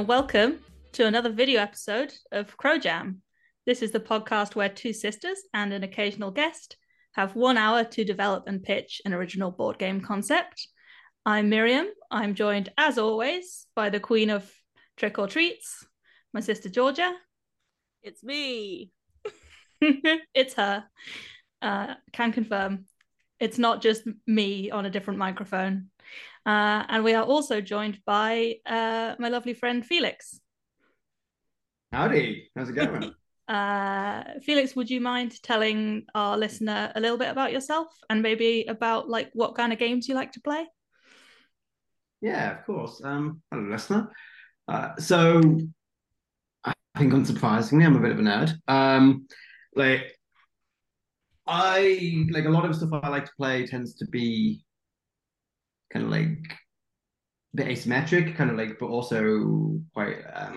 and welcome to another video episode of Crow Jam. This is the podcast where two sisters and an occasional guest have 1 hour to develop and pitch an original board game concept. I'm Miriam. I'm joined, as always, by the queen of trick or treats, my sister Georgia. It's me. It's her. Can confirm. It's not just me on a different microphone. And we are also joined by my lovely friend, Felix. Howdy. How's it going? Felix, would you mind telling our listener a little bit about yourself and maybe about like what kind of games you like to play? Yeah, of course. Hello, listener. So I think unsurprisingly, I'm a bit of a nerd. Like a lot of stuff I like to play tends to be kind of like a bit asymmetric, kind of like, but also quite, I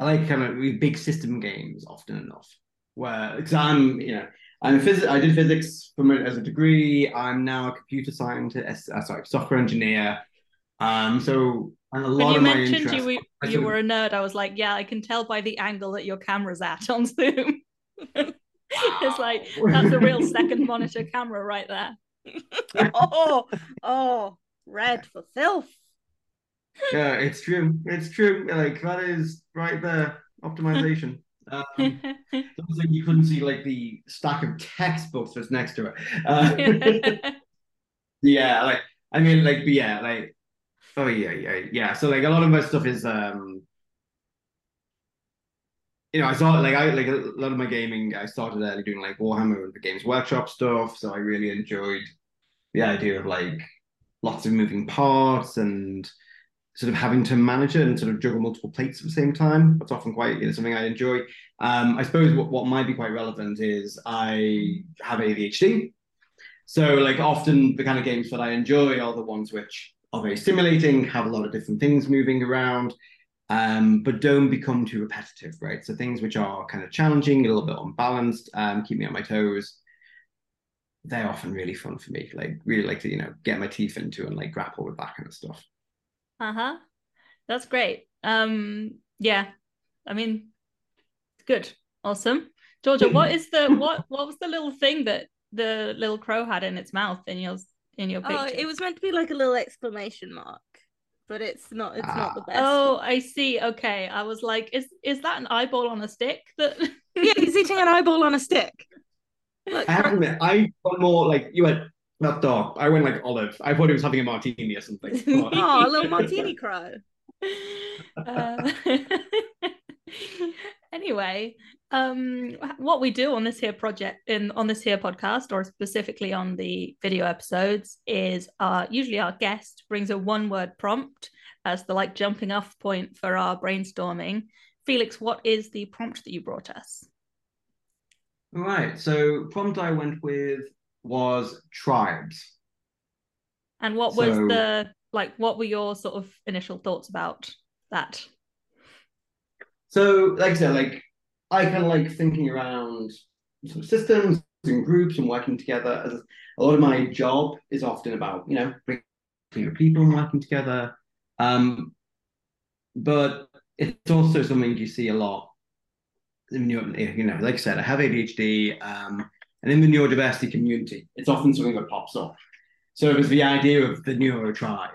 like kind of big system games often enough where, because I did physics as a degree. I'm now a computer scientist, software engineer. And a lot when you of mentioned my you were a nerd, I was like, yeah, I can tell by the angle that your camera's at on Zoom. It's like, that's a real second monitor camera right there. oh, red for filth. Yeah, it's true. Like, that is right there, optimization. Like you couldn't see like the stack of textbooks that's next to it. So like a lot of my stuff is a lot of my gaming, I started early doing like Warhammer and the Games Workshop stuff. So I really enjoyed the idea of like lots of moving parts and sort of having to manage it and sort of juggle multiple plates at the same time. That's often quite, something I enjoy. I suppose what might be quite relevant is I have ADHD. So like often the kind of games that I enjoy are the ones which are very stimulating, have a lot of different things moving around. But don't become too repetitive, right? So things which are kind of challenging, a little bit unbalanced, keep me on my toes. They're often really fun for me. Like, really like to, get my teeth into and like grapple with that kind of stuff. Uh-huh. That's great. Yeah. I mean, good. Awesome. Georgia, what was the little thing that the little crow had in its mouth in your picture? Oh, it was meant to be like a little exclamation mark. But it's not the best. Oh, I see. Okay. I was like, is that an eyeball on a stick? Yeah, he's eating an eyeball on a stick. Look, I got more like, you went, not dark. I went like olive. I thought he was having a martini or something. Oh, a little martini crow. Anyway, what we do on this here podcast, or specifically on the video episodes, is usually our guest brings a one-word prompt as the like jumping off point for our brainstorming. Felix, what is the prompt that you brought us? All right, so prompt I went with was tribes. And what were your sort of initial thoughts about that? So, like I said, like I kind of like thinking around sort of systems and groups and working together. As a lot of my job is often about, bringing people and working together. But it's also something you see a lot. Like I said, I have ADHD, and in the neurodiversity community, it's often something that pops up. So it was the idea of the neurotribe.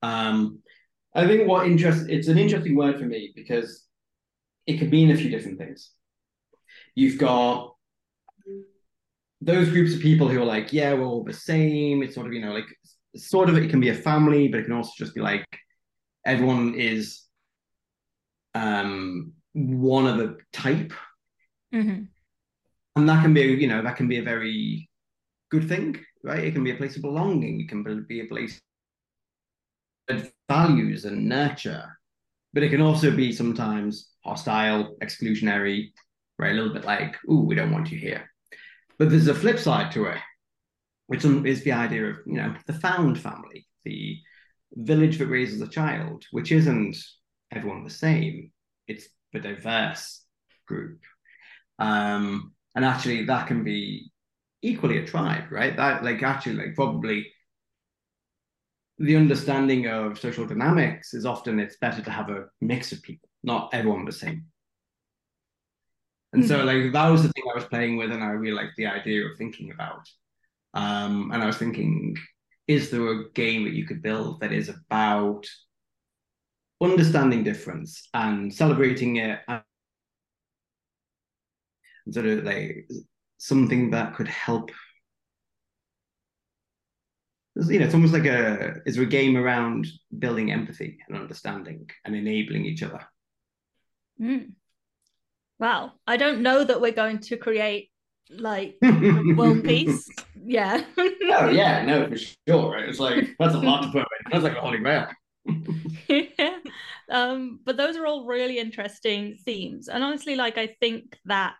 I think it's an interesting word for me because it could mean a few different things. You've got those groups of people who are like, yeah, we're all the same. It's sort of, it can be a family, but it can also just be like, everyone is one of the type. Mm-hmm. And that can be, a very good thing, right? It can be a place of belonging. It can be a place of values and nurture, but it can also be sometimes hostile, exclusionary, right? A little bit like, ooh, we don't want you here. But there's a flip side to it, which is the idea of, the found family, the village that raises a child, which isn't everyone the same. It's a diverse group. And actually that can be equally a tribe, right? That like probably the understanding of social dynamics is often it's better to have a mix of people, not everyone the same. And so like that was the thing I was playing with, and I really liked the idea of thinking about. And I was thinking, is there a game that you could build that is about understanding difference and celebrating it, and sort of like something that could help? You know, it's almost like is there a game around building empathy and understanding and enabling each other? Wow, I don't know that we're going to create like world peace. Yeah. Oh yeah, no, for sure. It's like that's a lot to put in. That's like a holy grail. Yeah. But those are all really interesting themes, and honestly, like I think that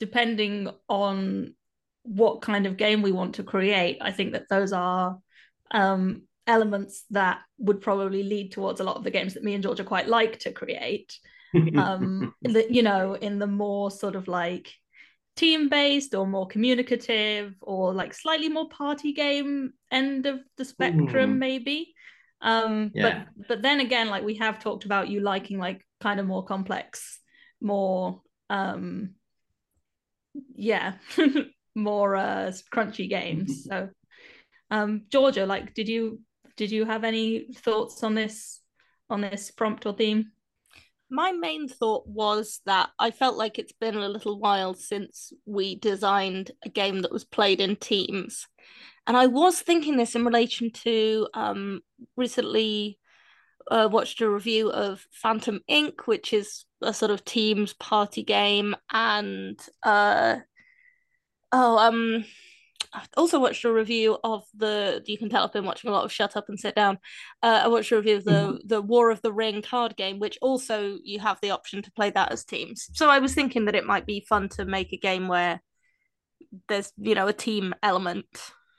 depending on what kind of game we want to create, I think that those are elements that would probably lead towards a lot of the games that me and Georgia quite like to create. That, you know, in the more sort of like team-based or more communicative or like slightly more party game end of the spectrum, maybe. Yeah. But then again, like we have talked about you liking like kind of more complex, more more crunchy games. So Georgia, like did you have any thoughts on this prompt or theme? My main thought was that I felt like it's been a little while since we designed a game that was played in teams. And I was thinking this in relation to recently watched a review of Phantom Inc., which is a sort of teams party game. And I've also watched a review of you can tell I've been watching a lot of Shut Up and Sit Down. I watched a review of the War of the Ring card game, which also you have the option to play that as teams. So I was thinking that it might be fun to make a game where there's, you know, a team element.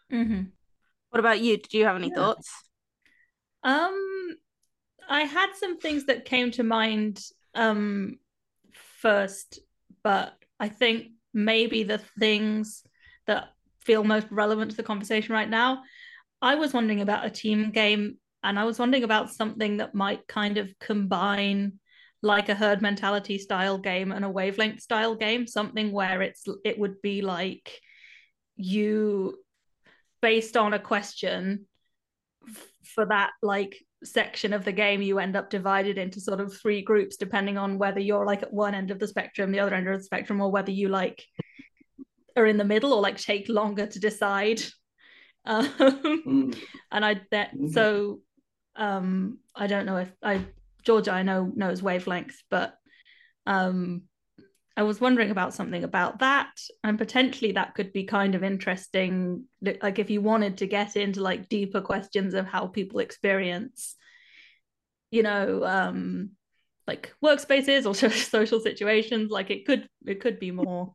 What about you? Did you have any thoughts? I had some things that came to mind first, but I think maybe the things that feel most relevant to the conversation right now, I was wondering about a team game, and I was wondering about something that might kind of combine like a herd mentality style game and a wavelength style game, something where it would be like you, based on a question for that like section of the game, you end up divided into sort of three groups, depending on whether you're like at one end of the spectrum, the other end of the spectrum, or whether you like are in the middle or like take longer to decide. And I bet so. I don't know if Georgia, I know, knows Wavelength, but I was wondering about something about that, and potentially that could be kind of interesting, like if you wanted to get into like deeper questions of how people experience, you know, like workspaces or social situations, like it could be more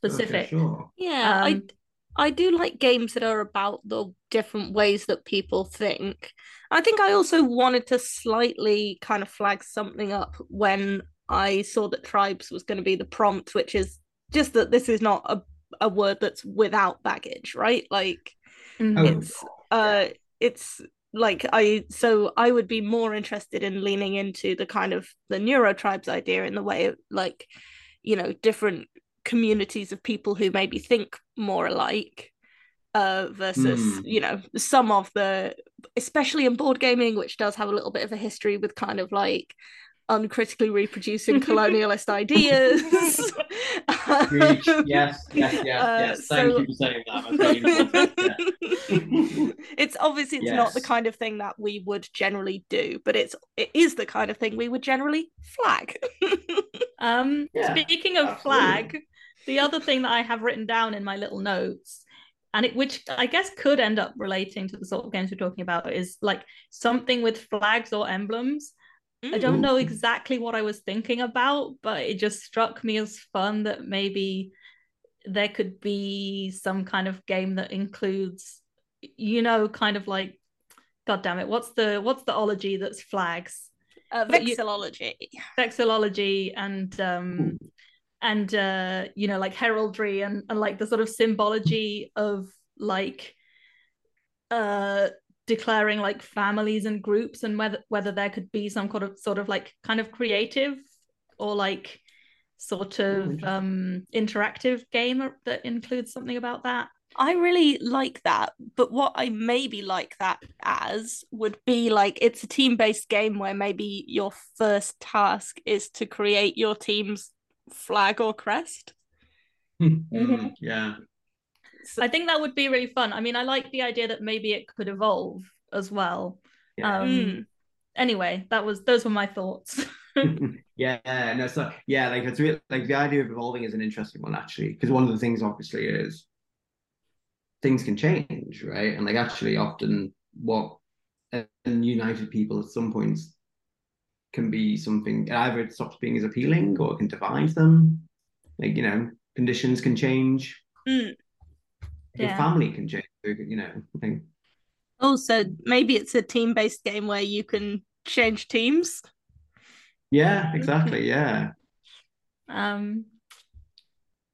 specific. Sure. Yeah, I do like games that are about the different ways that people think. I think I also wanted to slightly kind of flag something up when I saw that tribes was going to be the prompt, which is just that this is not a word that's without baggage, right? Like I would be more interested in leaning into the kind of the Neurotribes idea in the way of like, you know, different communities of people who maybe think more alike versus, you know, some of the, especially in board gaming, which does have a little bit of a history with kind of like uncritically reproducing colonialist ideas. Yes. Thank you for saying that. It's obviously not the kind of thing that we would generally do, but it is the kind of thing we would generally flag. Speaking of flag, the other thing that I have written down in my little notes, and which I guess could end up relating to the sort of games we're talking about, is like something with flags or emblems. I don't know exactly what I was thinking about, but it just struck me as fun that maybe there could be some kind of game that includes, you know, kind of like, God damn it, what's the ology that's flags? Vexillology. Vexillology and you know, like heraldry and like the sort of symbology of like declaring like families and groups, and whether there could be some sort of like kind of creative or like sort of interactive game that includes something about that. I really like that, but what I maybe like that as would be like, it's a team-based game where maybe your first task is to create your team's flag or crest. Mm-hmm. Yeah. So I think that would be really fun. I mean, I like the idea that maybe it could evolve as well. Yeah. Anyway, those were my thoughs. Like it's really, like the idea of evolving is an interesting one actually, because one of the things obviously is things can change, right? And like actually often what united people at some points can be something either it stops being as appealing or it can divide them. Like, you know, conditions can change. Mm. Yeah. Your family can change, you know. Like... Oh, so maybe it's a team-based game where you can change teams. Yeah, exactly. Yeah.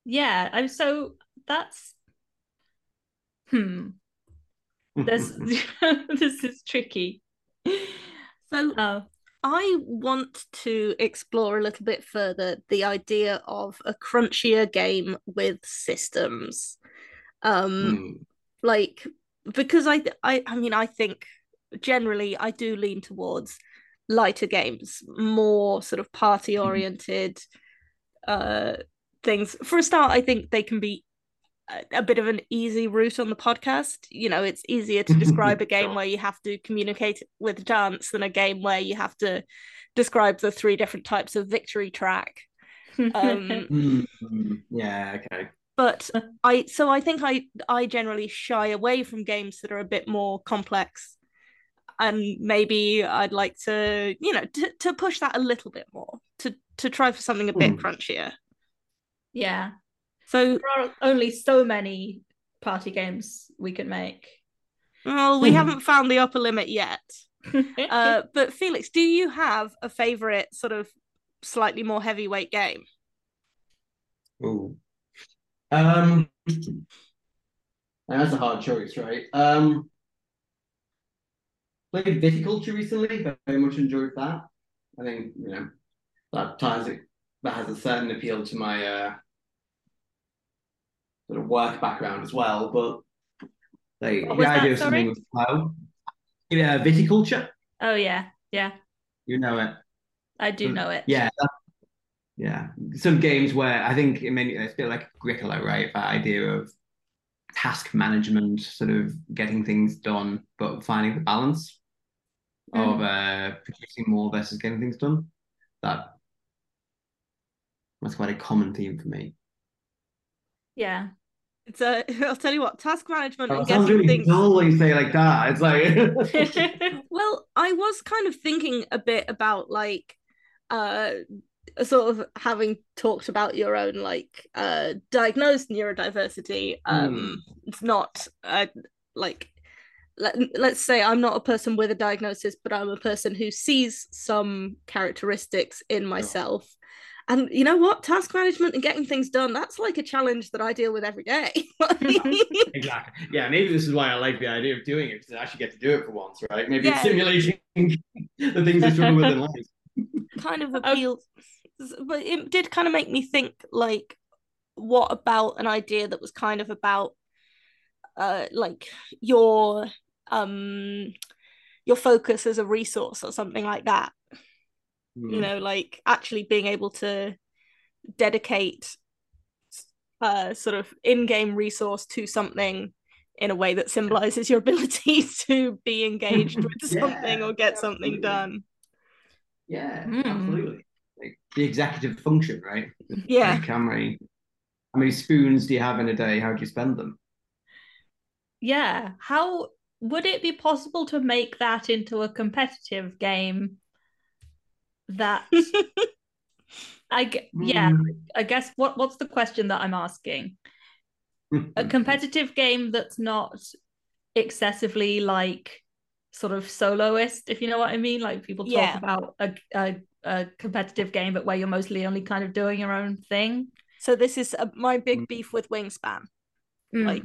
Yeah. I'm so that's. This is tricky. So I want to explore a little bit further the idea of a crunchier game with systems. Like, because I mean, I think generally I do lean towards lighter games, more sort of party oriented things. For a start, I think they can be a bit of an easy route on the podcast. You know, it's easier to describe a game where you have to communicate with dance than a game where you have to describe the three different types of victory track. Yeah, okay. But I think I generally shy away from games that are a bit more complex, and maybe I'd like to, you know, to push that a little bit more, to try for something a bit crunchier. Yeah. So there are only so many party games we could make. Well, we haven't found the upper limit yet. But Felix, do you have a favourite sort of slightly more heavyweight game? Ooh. That's a hard choice, right? Played Viticulture recently. Very much enjoyed that. I think, you know, that has a certain appeal to my sort of work background as well, but like the idea of something with flow. Yeah, Viticulture. Oh yeah. You know it. I do know it. Yeah, yeah. Some games where I think it's a bit like Agricola, right? That idea of task management, sort of getting things done, but finding the balance of producing more versus getting things done. That's quite a common theme for me. Yeah. So I'll tell you what, task management and getting really things. Always say like that. It's like. Well, I was kind of thinking a bit about like, sort of having talked about your own like diagnosed neurodiversity. It's not like let's say I'm not a person with a diagnosis, but I'm a person who sees some characteristics in myself. Yeah. And you know what? Task management and getting things done, that's like a challenge that I deal with every day. Exactly. Yeah, maybe this is why I like the idea of doing it, because I actually get to do it for once, right? Maybe it's simulating the things I struggle with in life. Kind of appeals. But it did kind of make me think, like, what about an idea that was kind of about, like, your focus as a resource or something like that? You know, like actually being able to dedicate sort of in-game resource to something in a way that symbolizes your ability to be engaged with something or get something done. Yeah, absolutely. Like the executive function, right? Yeah. Like, how many spoons do you have in a day? How do you spend them? Yeah. How would it be possible to make that into a competitive game? That I guess what's the question that I'm asking? A competitive game that's not excessively like sort of soloist, if you know what I mean, like people talk about a competitive game but where you're mostly only kind of doing your own thing. So this is my big beef with Wingspan. Like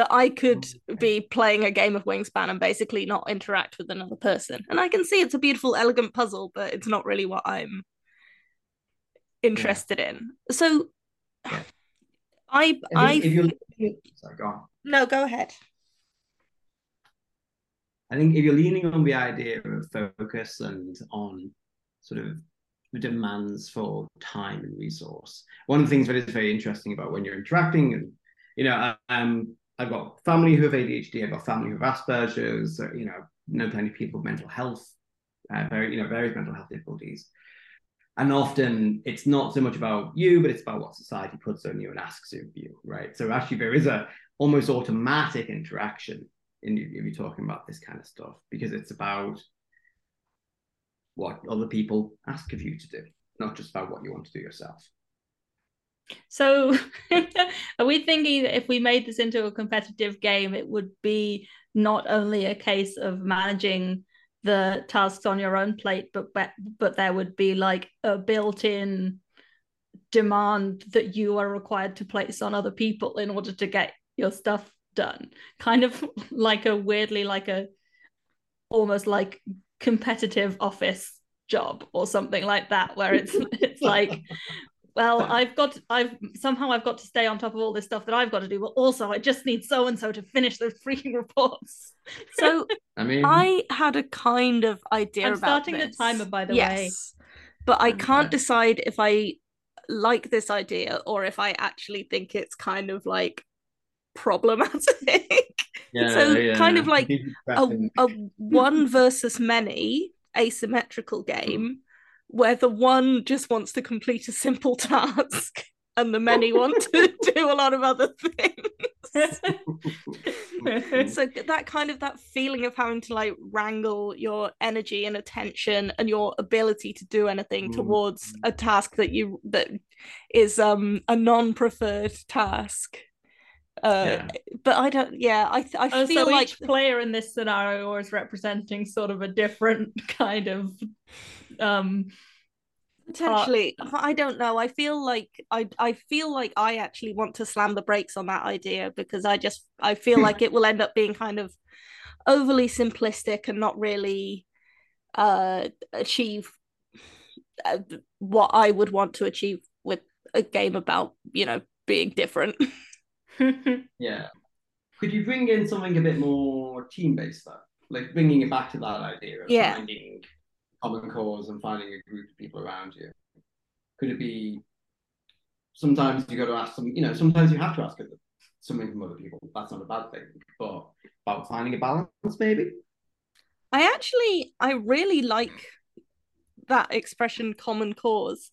that I could be playing a game of Wingspan and basically not interact with another person. And I can see it's a beautiful, elegant puzzle, but it's not really what I'm interested in. So yeah. Go ahead. I think if you're leaning on the idea of focus and on sort of the demands for time and resource, one of the things that is very interesting about when you're interacting, and you know, I've got family who have ADHD, I've got family who have Asperger's, so, you know plenty of people with mental health, various mental health difficulties. And often it's not so much about you, but it's about what society puts on you and asks of you, right? So actually there is a almost automatic interaction if you're talking about this kind of stuff, because it's about what other people ask of you to do, not just about what you want to do yourself. So are we thinking that if we made this into a competitive game, it would be not only a case of managing the tasks on your own plate, but there would be like a built-in demand that you are required to place on other people in order to get your stuff done, kind of like a weirdly like a almost like competitive office job or something like that, where it's like, well, I've got to stay on top of all this stuff that I've got to do, but also I just need so-and-so to finish those freaking reports. So I mean, I had a kind of idea about this. I'm starting the timer, by the way. But I can't decide if I like this idea or if I actually think it's kind of like problematic. Kind of like a one versus many asymmetrical game where the one just wants to complete a simple task and the many want to do a lot of other things. So that feeling of having to like wrangle your energy and attention and your ability to do anything towards a task that is a non-preferred task. But I don't. Yeah, I feel so like each player in this scenario is representing sort of a different kind of potentially. I don't know. I feel like I feel like I actually want to slam the brakes on that idea, because I feel like it will end up being kind of overly simplistic and not really achieve what I would want to achieve with a game about, you know, being different. Yeah. Could you bring in something a bit more team-based though? Like bringing it back to that idea of finding common cause and finding a group of people around you. Could it be sometimes you got to ask some, you know, sometimes you have to ask something from other people. That's not a bad thing, but about finding a balance maybe? I really like that expression, common cause.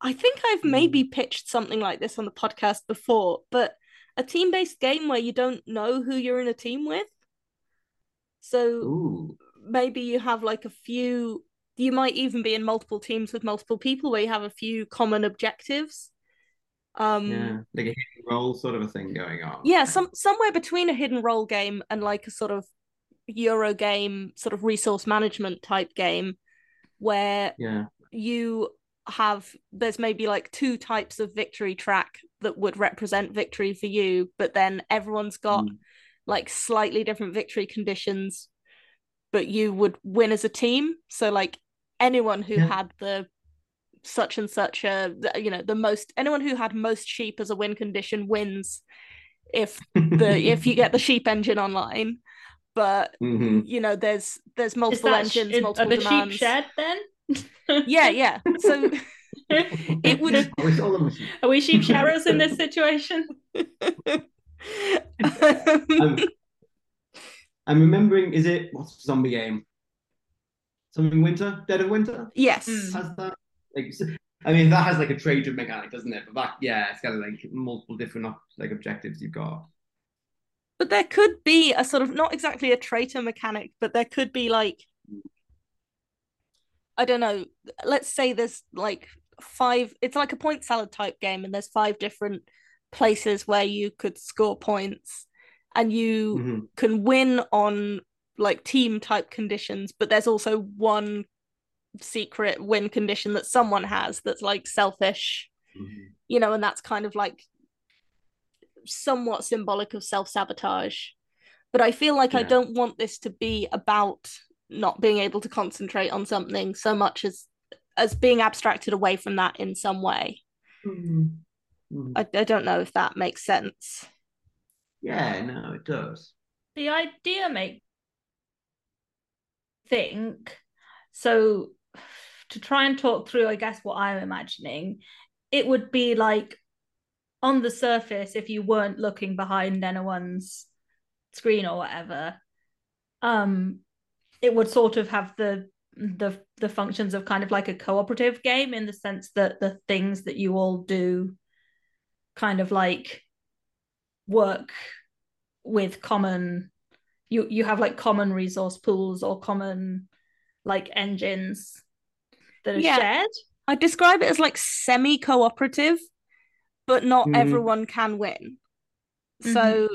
I think I've maybe pitched something like this on the podcast before, but a team-based game where you don't know who you're in a team with. So maybe you have like a few, you might even be in multiple teams with multiple people where you have a few common objectives. Like a hidden role sort of a thing going on. Yeah, somewhere between a hidden role game and like a sort of Euro game, sort of resource management type game where you have, there's maybe like two types of victory track that would represent victory for you, but then everyone's got like slightly different victory conditions, but you would win as a team. So like anyone who had the such and such anyone who had most sheep as a win condition wins if you get the sheep engine online. But you know, there's multiple engines, multiple demands. Sheep shed then? yeah so it would are we sheep sharers in this situation? I'm remembering, is it what's the zombie game, something Winter, Dead of Winter? Yes. Has that, like, I mean that has like a trade of mechanic, doesn't it? But that, yeah, it's kind of like multiple different like objectives you've got. But there could be a sort of, not exactly a traitor mechanic, but there could be like, I don't know, let's say there's like five, it's like a point salad type game and there's five different places where you could score points and you can win on like team type conditions, but there's also one secret win condition that someone has that's like selfish, you know, and that's kind of like somewhat symbolic of self-sabotage. But I feel like I don't want this to be about not being able to concentrate on something so much as being abstracted away from that in some way. Mm-hmm. Mm-hmm. I don't know if that makes sense. Yeah, no, it does. The idea makes think. So to try and talk through, I guess, what I'm imagining, it would be like on the surface, if you weren't looking behind anyone's screen or whatever, it would sort of have the functions of kind of like a cooperative game, in the sense that the things that you all do kind of like work with common, you have like common resource pools or common like engines that are shared. I describe it as like semi-cooperative, but not everyone can win. Mm-hmm. So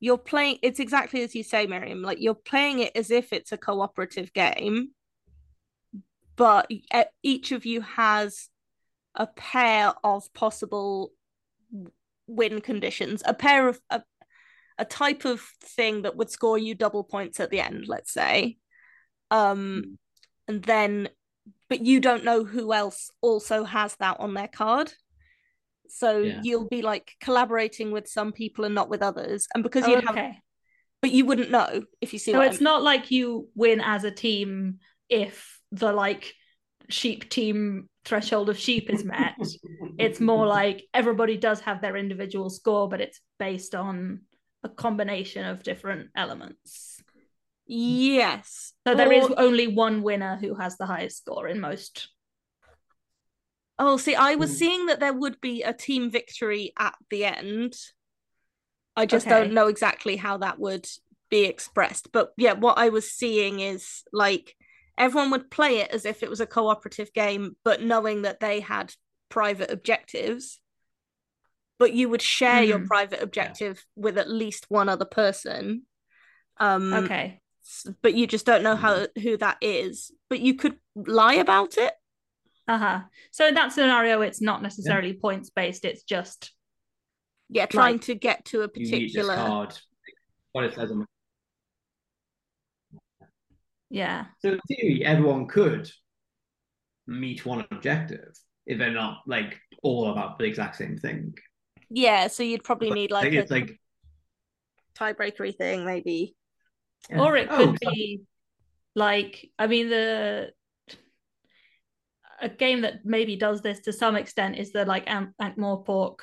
you're playing, it's exactly as you say, Miriam, like you're playing it as if it's a cooperative game, but each of you has a pair of possible win conditions, a pair of a type of thing that would score you double points at the end, let's say. And then, but you don't know who else also has that on their card. So you'll be like collaborating with some people and not with others. And because but you wouldn't know if you see. So it's not like you win as a team if the like sheep team threshold of sheep is met. It's more like everybody does have their individual score, but it's based on a combination of different elements. Yes. So there is only one winner who has the highest score in most. Oh, see, I was seeing that there would be a team victory at the end. I just don't know exactly how that would be expressed. But yeah, what I was seeing is like everyone would play it as if it was a cooperative game, but knowing that they had private objectives. But you would share your private objective with at least one other person. But you just don't know who that is. But you could lie about it. So in that scenario, it's not necessarily points based. It's just trying to get to a particular card. What it says on So in theory, everyone could meet one objective if they're not like all about the exact same thing. Yeah, so you'd probably need like a tiebreakery thing, maybe. Yeah. Or it could be like, I mean, a game that maybe does this to some extent is the like Ankh-Morpork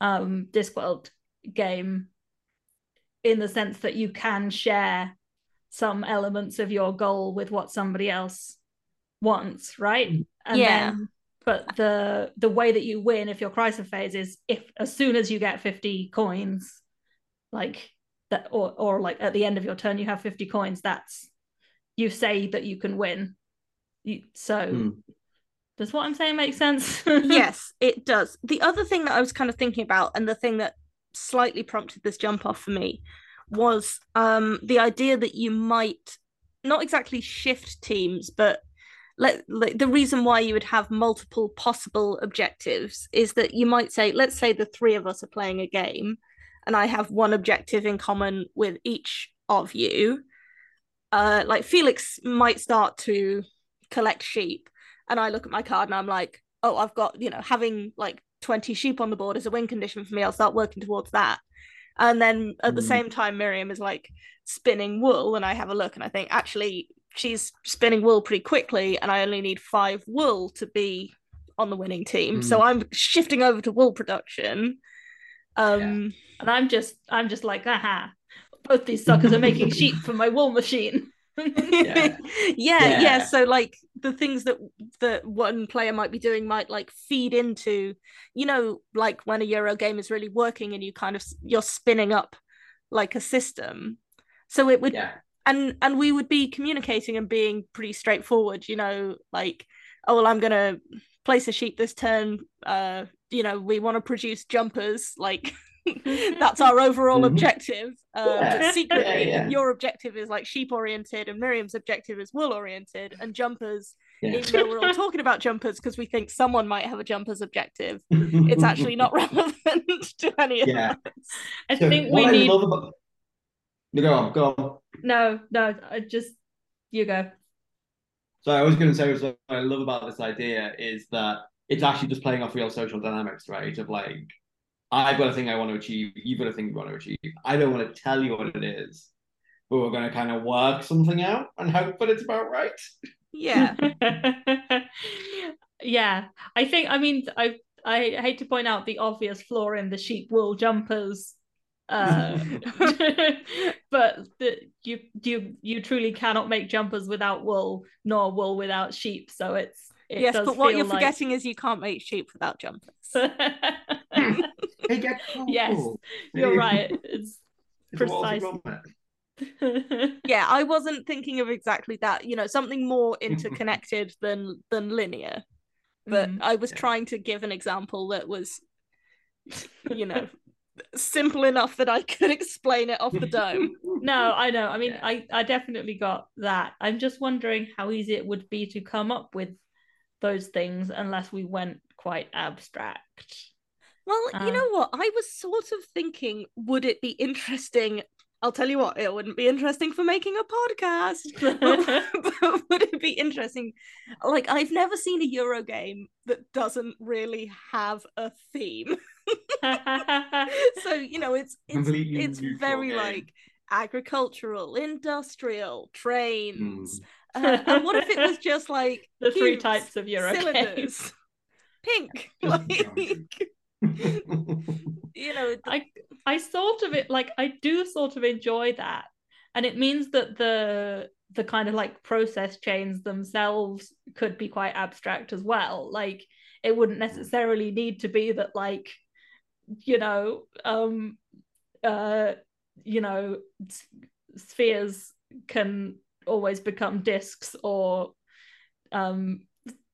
Discworld game, in the sense that you can share some elements of your goal with what somebody else wants, right? And then, but the way that you win if you're chrysophase is if as soon as you get 50 coins, like that, or like at the end of your turn you have 50 coins. That's you say that you can win. Does what I'm saying make sense? Yes, it does. The other thing that I was kind of thinking about, and the thing that slightly prompted this jump off for me, was the idea that you might not exactly shift teams, but the reason why you would have multiple possible objectives is that you might say, let's say the three of us are playing a game and I have one objective in common with each of you. Like Felix might start to collect sheep. And I look at my card and I'm like, oh, I've got, having like 20 sheep on the board is a win condition for me. I'll start working towards that. And then at the same time, Miriam is like spinning wool. And I have a look and I think, actually, she's spinning wool pretty quickly. And I only need 5 wool to be on the winning team. So I'm shifting over to wool production. And I'm just like, aha, both these suckers are making sheep for my wool machine. So like the things that one player might be doing might like feed into, like when a Euro game is really working and you kind of you're spinning up like a system. So it would and we would be communicating and being pretty straightforward, like, oh well, I'm gonna place a sheep this turn, we want to produce jumpers, like that's our overall objective. But secretly your objective is like sheep oriented and Miriam's objective is wool oriented, and jumpers Even though we're all talking about jumpers because we think someone might have a jumpers objective, it's actually not relevant to any of us. Go on. No, you go. So I was going to say, what I love about this idea is that it's actually just playing off real social dynamics, right? Of like, I've got a thing I want to achieve, you've got a thing you want to achieve. I don't want to tell you what it is, but we're going to kind of work something out and hope that it's about right. Yeah. Yeah. I think, I mean, I hate to point out the obvious flaw in the sheep wool jumpers, but you truly cannot make jumpers without wool, nor wool without sheep. So it yes, does but what you're forgetting is you can't make sheep without jumpers. They get cold. Yes, you're right. It's precise. Yeah, I wasn't thinking of exactly that. You know, something more interconnected than linear. But I was trying to give an example that was, you know, simple enough that I could explain it off the dome. No, I know. I mean, I definitely got that. I'm just wondering how easy it would be to come up with those things unless we went quite abstract. Well, you know what? I was sort of thinking, would it be interesting? I'll tell you what, it wouldn't be interesting for making a podcast. But would it be interesting? Like, I've never seen a Euro game that doesn't really have a theme. So, you know, it's very game. Like agricultural, industrial, trains. And what if it was just like the cubes, three types of Euro games? Pink, like. You know, I sort of I do sort of enjoy that, and it means that the kind of like process chains themselves could be quite abstract as well. Like, it wouldn't necessarily need to be that, like, you know, you know, spheres can always become discs, or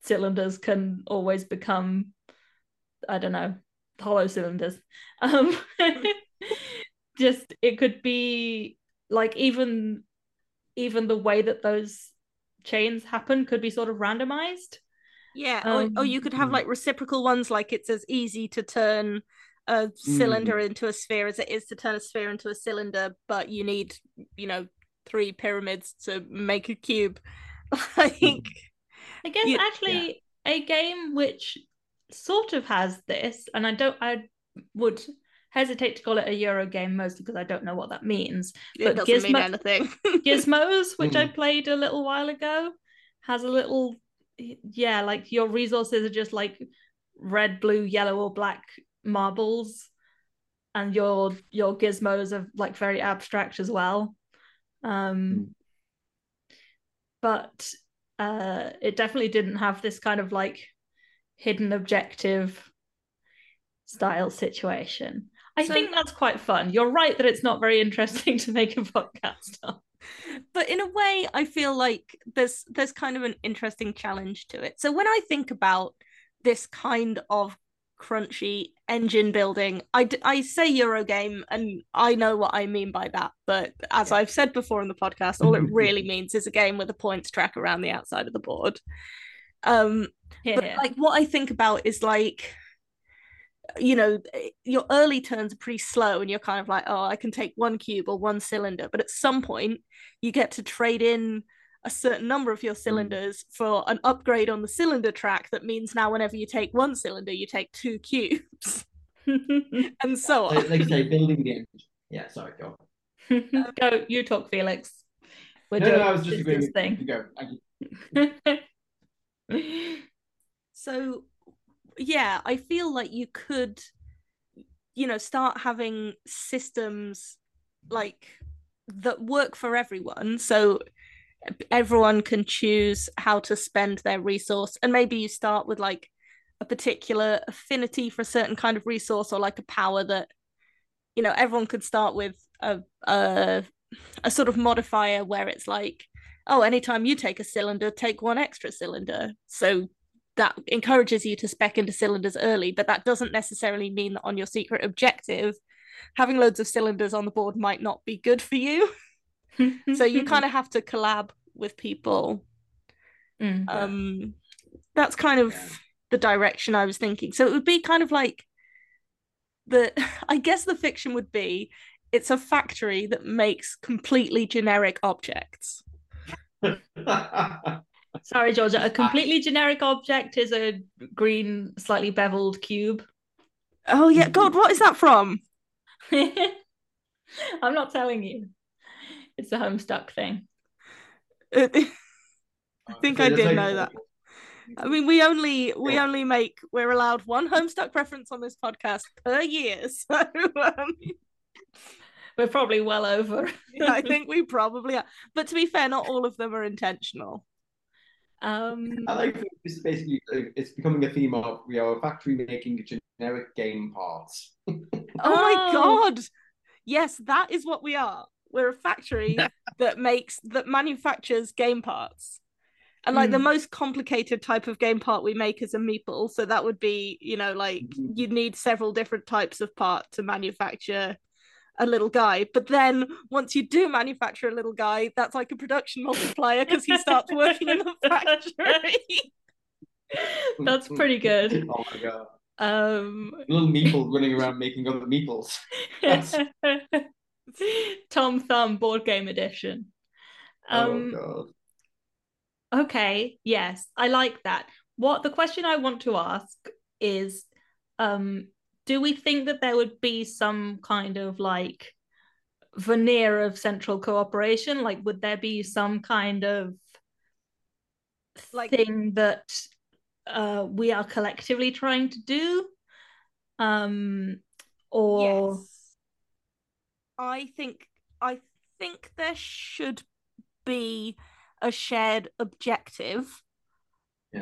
cylinders can always become, I don't know, hollow cylinders. Just, it could be like even the way that those chains happen could be sort of randomized. Yeah. Or you could have like reciprocal ones, like it's as easy to turn a cylinder into a sphere as it is to turn a sphere into a cylinder, but you need, you know, 3 pyramids to make a cube. Like, I guess a game which sort of has this, and I would hesitate to call it a Euro game, mostly because I don't know what that means, but it doesn't mean anything. Gizmos, which I played a little while ago, has a little like your resources are just like red, blue, yellow or black marbles, and your gizmos are like very abstract as well. But it definitely didn't have this kind of like hidden objective style situation. I think that's quite fun. You're right that it's not very interesting to make a podcast on. But in a way, I feel like there's kind of an interesting challenge to it. So when I think about this kind of crunchy engine building, I say Eurogame, and I know what I mean by that. But as I've said before in the podcast, all it really means is a game with a points track around the outside of the board. But like, what I think about is like, you know, your early turns are pretty slow and you're kind of like, oh, I can take one cube or one cylinder, but at some point you get to trade in a certain number of your cylinders for an upgrade on the cylinder track that means now whenever you take one cylinder you take 2 cubes. And so on. Like you say, building the engine. Yeah, sorry, go on. Go, you talk, Felix. No, I was just agreeing with you. Go. Thank you. So yeah, I feel like you could, you know, start having systems like that work for everyone, so everyone can choose how to spend their resource, and maybe you start with like a particular affinity for a certain kind of resource, or like a power that, you know, everyone could start with a sort of modifier where it's like, oh, anytime you take a cylinder, take one extra cylinder. So that encourages you to spec into cylinders early, but that doesn't necessarily mean that on your secret objective, having loads of cylinders on the board might not be good for you. So you kind of have to collab with people That's kind of the direction I was thinking. So it would be kind of like I guess the fiction would be it's a factory that makes completely generic objects. Sorry, Georgia, a completely generic object is a green, slightly beveled cube. Oh, yeah. God, what is that from? I'm not telling you. It's a Homestuck thing. I think I did know that. I mean, we only make, we're allowed one Homestuck reference on this podcast per year. So we're probably well over. Yeah, I think we probably are. But to be fair, not all of them are intentional. I like this. Basically, it's becoming a theme of we are a factory making generic game parts. Oh my god! Yes, that is what we are. We're a factory that manufactures game parts, and like the most complicated type of game part we make is a meeple. So that would be, you know, like you need several different types of part to manufacture a little guy, but then once you do manufacture a little guy, that's like a production multiplier because he starts working in the factory. That's pretty good. Oh my god! Little meeple running around making other meeples. Tom Thumb board game edition. Oh god. Okay, yes, I like that. What the question I want to ask is, do we think that there would be some kind of like veneer of central cooperation? Like, would there be some kind of like thing that we are collectively trying to do? Yes. I think there should be a shared objective,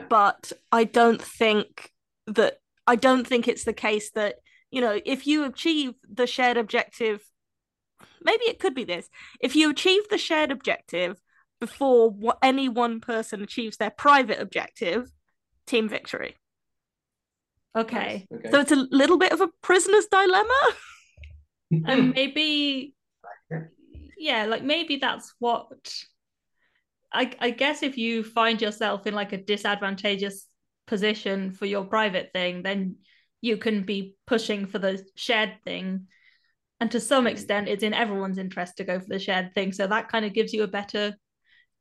but I don't think it's the case that, you know, if you achieve the shared objective, maybe it could be this. If you achieve the shared objective before any one person achieves their private objective, team victory. Okay. Nice. Okay. So it's a little bit of a prisoner's dilemma. And maybe, like maybe that's what, I guess if you find yourself in like a disadvantageous position for your private thing, then you can be pushing for the shared thing, and to some extent it's in everyone's interest to go for the shared thing, so that kind of gives you a better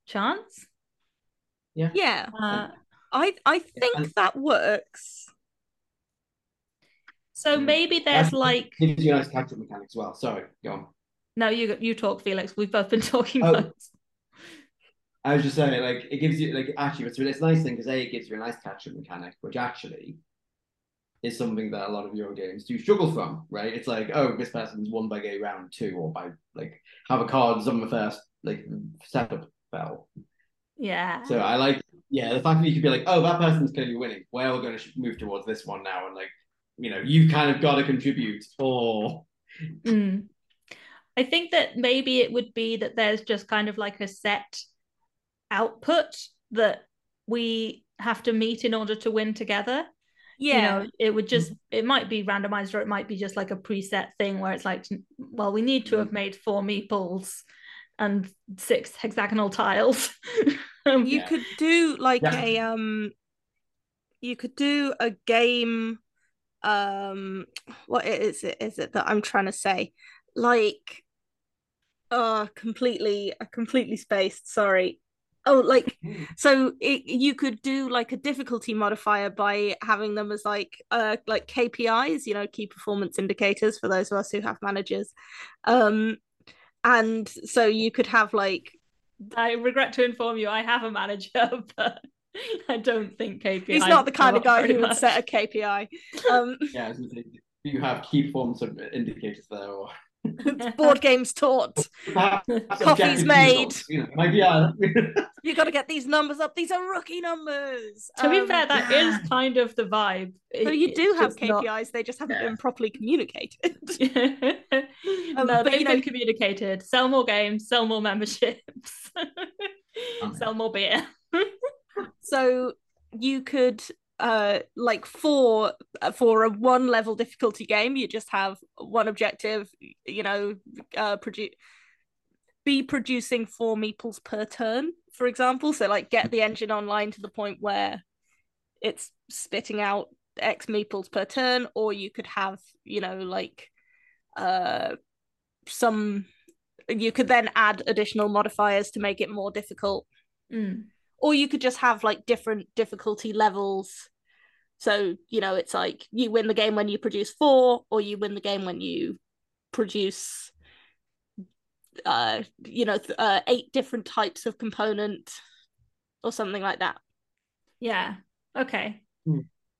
chance. I think that works. So maybe there's like gives you a nice catch-up mechanic as well. Sorry, go on. No, you talk, Felix, we've both been talking about I was just saying, like, it gives you, like, actually, it's a nice thing because, A, it gives you a nice catch-up mechanic, which actually is something that a lot of Euro games do struggle from, right? It's like, oh, this person's won by gay round two, or by, like, have a card on the first, like, setup fell. Yeah. So I like, the fact that you could be like, oh, that person's clearly winning. Well, we're going to move towards this one now, and, like, you know, you've kind of got to contribute. I think that maybe it would be that there's just kind of, like, a set output that we have to meet in order to win together. You know, it might be randomized, or it might be just like a preset thing where it's like, well, we need to have made 4 meeples and 6 hexagonal tiles. Could do like you could do a game. What is it that I'm trying to say? Like, completely spaced. Sorry. Oh, like, so you could do like a difficulty modifier by having them as like KPIs, you know, key performance indicators for those of us who have managers. And so you could have like, I regret to inform you, I have a manager, but I don't think KPI. He's not the kind of guy who would set a KPI. You have key performance indicators there, or it's board games taught. Coffee's made. You got to get these numbers up. These are rookie numbers. To be fair, that is kind of the vibe. So you do have KPIs. Not... They just haven't been properly communicated. They've been communicated. Sell more games. Sell more memberships. Sell more beer. So you could... like for a 1 level difficulty game, you just have 1 objective, you know, be producing 4 meeples per turn, for example. So like get the engine online to the point where it's spitting out X meeples per turn, or you could have, you know, like some, you could then add additional modifiers to make it more difficult. Or you could just have like different difficulty levels. So, you know, it's like you win the game when you produce 4, or you win the game when you produce, you know, 8 different types of component or something like that. Yeah. Okay.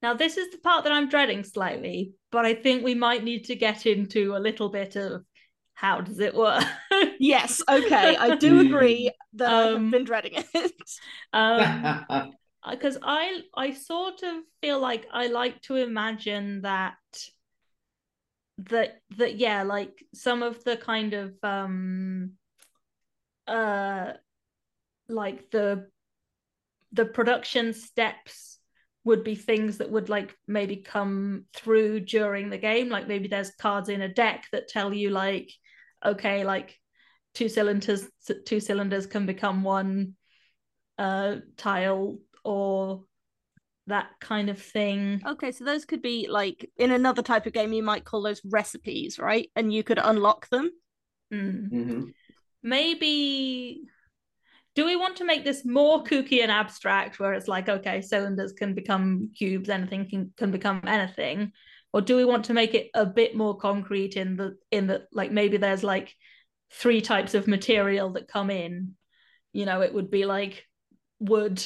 Now, this is the part that I'm dreading slightly, but I think we might need to get into a little bit of how does it work? Yes. Okay. I do agree that I've been dreading it. Because I sort of feel like I like to imagine that yeah, like some of the kind of like the production steps would be things that would like maybe come through during the game. Like maybe there's cards in a deck that tell you like, okay, like two cylinders can become one tile, or that kind of thing. Okay, so those could be like, in another type of game you might call those recipes, right? And you could unlock them. Mm-hmm. Maybe, do we want to make this more kooky and abstract, where it's like, okay, cylinders can become cubes, anything can become anything? Or do we want to make it a bit more concrete in the like maybe there's like 3 types of material that come in, you know? It would be like wood,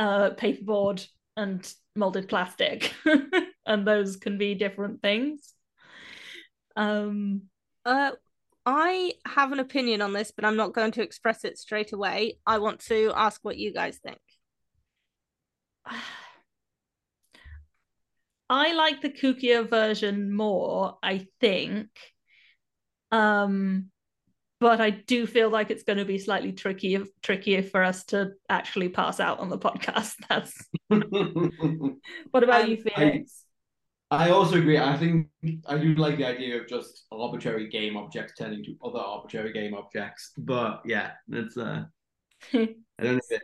paperboard, and molded plastic, and those can be different things. I have an opinion on this, but I'm not going to express it straight away. I want to ask what you guys think. I like the kookier version more, I think, but I do feel like it's going to be slightly trickier for us to actually pass out on the podcast. That's what about you, Felix? I also agree. I think I do like the idea of just arbitrary game objects turning to other arbitrary game objects. But yeah, that's I don't know.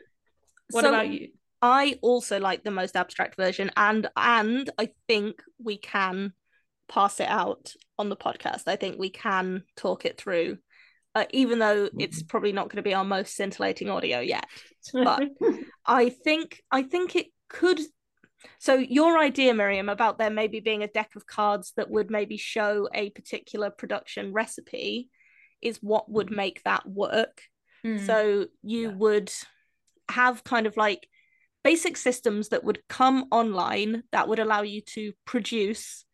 What about you? I also like the most abstract version, and I think we can pass it out on the podcast. I think we can talk it through. Even though it's probably not going to be our most scintillating audio yet, but I think it could. So your idea, Miriam, about there maybe being a deck of cards that would maybe show a particular production recipe is what would make that work. So you would have kind of like basic systems that would come online that would allow you to produce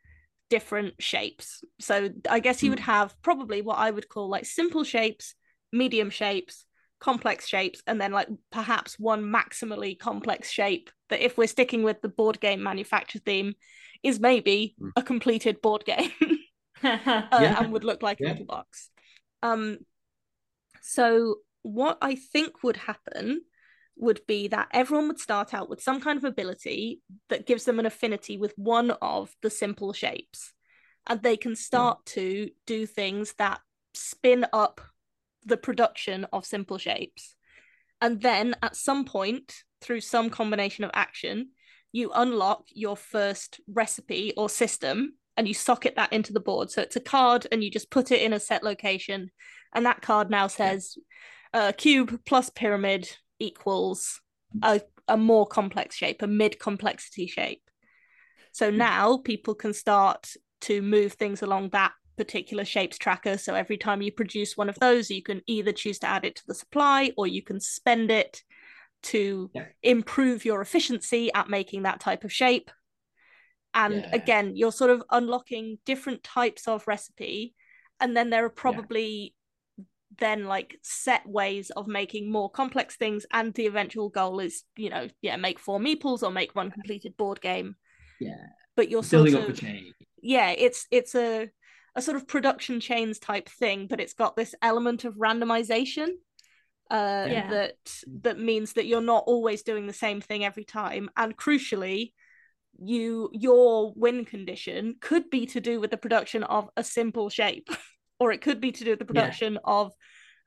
different shapes. So I guess you would have probably what I would call like simple shapes, medium shapes, complex shapes, and then like perhaps one maximally complex shape that, if we're sticking with the board game manufacturer theme, is maybe a completed board game and would look like a little box. So what I think would happen would be that everyone would start out with some kind of ability that gives them an affinity with one of the simple shapes, and they can start to do things that spin up the production of simple shapes. And then at some point, through some combination of action, you unlock your first recipe or system, and you socket that into the board. So it's a card, and you just put it in a set location, and that card now says cube plus pyramid equals a more complex shape, a mid-complexity shape. So now people can start to move things along that particular shapes tracker. So every time you produce one of those, you can either choose to add it to the supply, or you can spend it to improve your efficiency at making that type of shape. And again, you're sort of unlocking different types of recipe, and then there are probably then like set ways of making more complex things, and the eventual goal is, you know, make 4 meeples or make one completed board game. But you're building sort of up the chain. It's a sort of production chains type thing, but it's got this element of randomization that means that you're not always doing the same thing every time. And crucially, your win condition could be to do with the production of a simple shape. Or it could be to do with the production of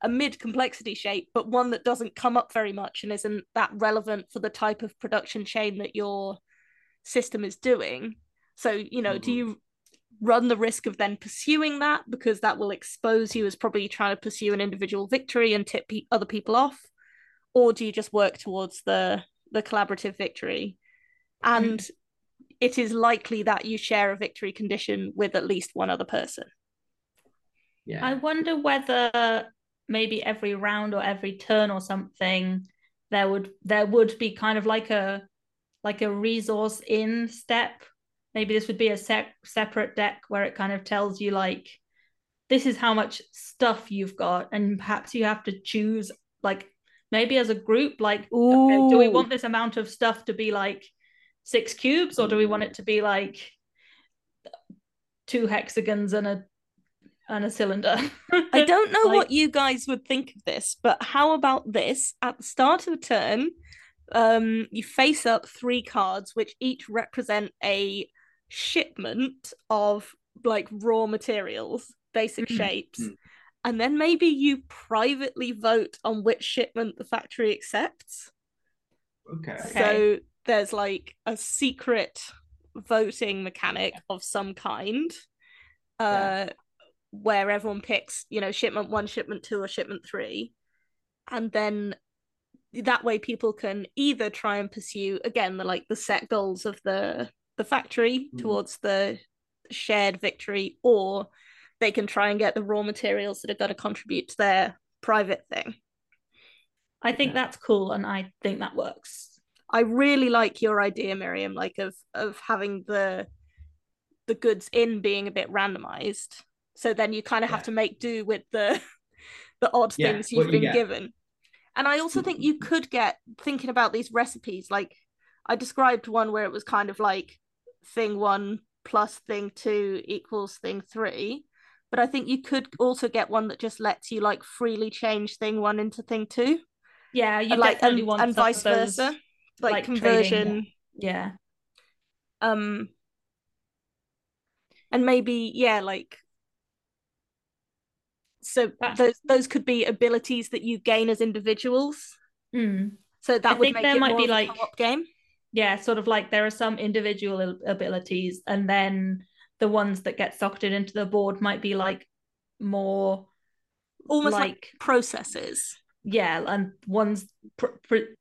a mid-complexity shape, but one that doesn't come up very much and isn't that relevant for the type of production chain that your system is doing. So, you know, do you run the risk of then pursuing that, because that will expose you as probably trying to pursue an individual victory and tip other people off? Or do you just work towards the collaborative victory? And it is likely that you share a victory condition with at least one other person. Yeah. I wonder whether maybe every round or every turn or something, there would be kind of like a resource in step. Maybe this would be a separate deck where it kind of tells you, like, this is how much stuff you've got, and perhaps you have to choose, like, maybe as a group, like, okay, do we want this amount of stuff to be like 6 cubes, or do we want it to be like 2 hexagons and a cylinder? I don't know, like, what you guys would think of this, but how about this? At the start of the turn, you face up 3 cards, which each represent a shipment of, like, raw materials, basic shapes, and then maybe you privately vote on which shipment the factory accepts. Okay. So there's, like, a secret voting mechanic of some kind, where everyone picks, you know, shipment 1, shipment 2, or shipment 3, and then that way people can either try and pursue, again, the set goals of the factory towards the shared victory, or they can try and get the raw materials that are going to contribute to their private thing. I think that's cool, and I think that works. I really like your idea, Miriam, like of having the goods in being a bit randomized. So then you kind of have to make do with the odd things you've been given. And I also think you could get, thinking about these recipes, like I described one where it was kind of like thing 1 plus thing 2 equals thing 3. But I think you could also get one that just lets you, like, freely change thing 1 into thing 2. Yeah, you definitely want, and vice versa, like conversion. Trading. Yeah. And maybe so those could be abilities that you gain as individuals. So that would make it more of a co-op game. Yeah, sort of like there are some individual abilities, and then the ones that get socketed into the board might be like more almost like processes. Yeah, and ones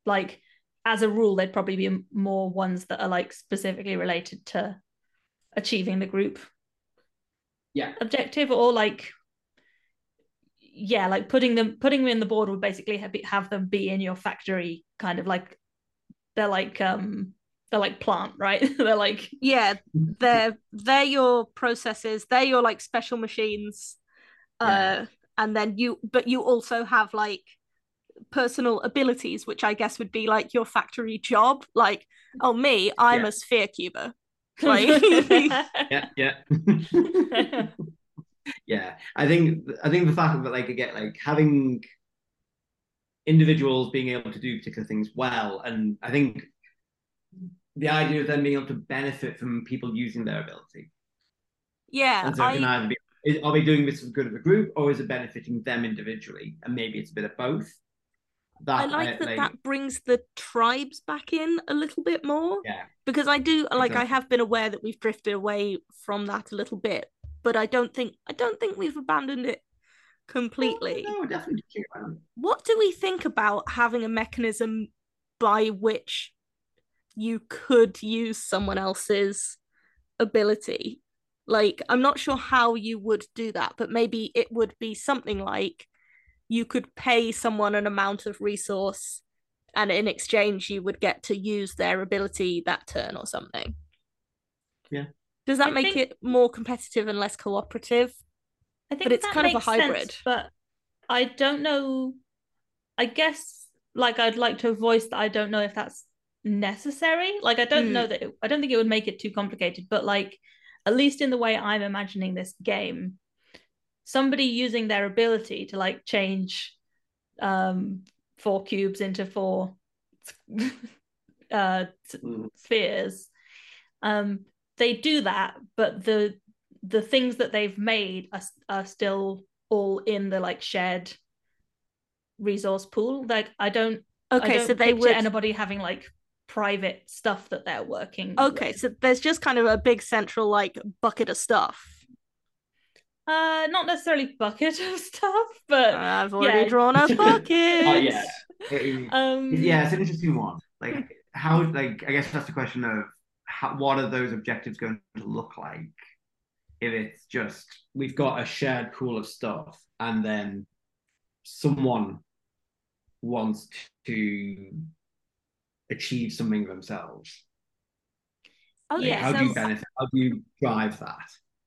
like, as a rule, they'd probably be more ones that are like specifically related to achieving the group objective, or like putting them in the board would basically have them be in your factory, kind of like they're like plant, right? they're your processes, they're your like special machines, and then you also have like personal abilities, which I guess would be like your factory job, like, oh me, I'm a sphere cuber, like Yeah, I think the fact that having individuals being able to do particular things well, and I think the idea of them being able to benefit from people using their ability. Yeah, and so it can either be, are we doing this for the good of the group, or is it benefiting them individually? And maybe it's a bit of both. That brings the tribes back in a little bit more. Yeah, because I do I have been aware that we've drifted away from that a little bit. But I don't think we've abandoned it completely. No, definitely. What do we think about having a mechanism by which you could use someone else's ability? Like, I'm not sure how you would do that, but maybe it would be something like you could pay someone an amount of resource, and in exchange you would get to use their ability that turn or something. Yeah. Does that make it more competitive and less cooperative? I think, but it's kind of a hybrid. Sense, but I don't know. I guess, like, I'd like to voice that I don't know if that's necessary. Like, I don't know that. I don't think it would make it too complicated. But, like, at least in the way I'm imagining this game, somebody using their ability to, like, change 4 cubes into 4 spheres. They do that, but the things that they've made are still all in the, like, shared resource pool. Like I don't so they would anybody having like private stuff that they're working with. So there's just kind of a big central like bucket of stuff. Not necessarily bucket of stuff, but I've already drawn a bucket. It's an interesting one. Like how, like I guess that's the question of how, what are those objectives going to look like if it's just we've got a shared pool of stuff and then someone wants to achieve something themselves. How do you benefit? How do you drive that?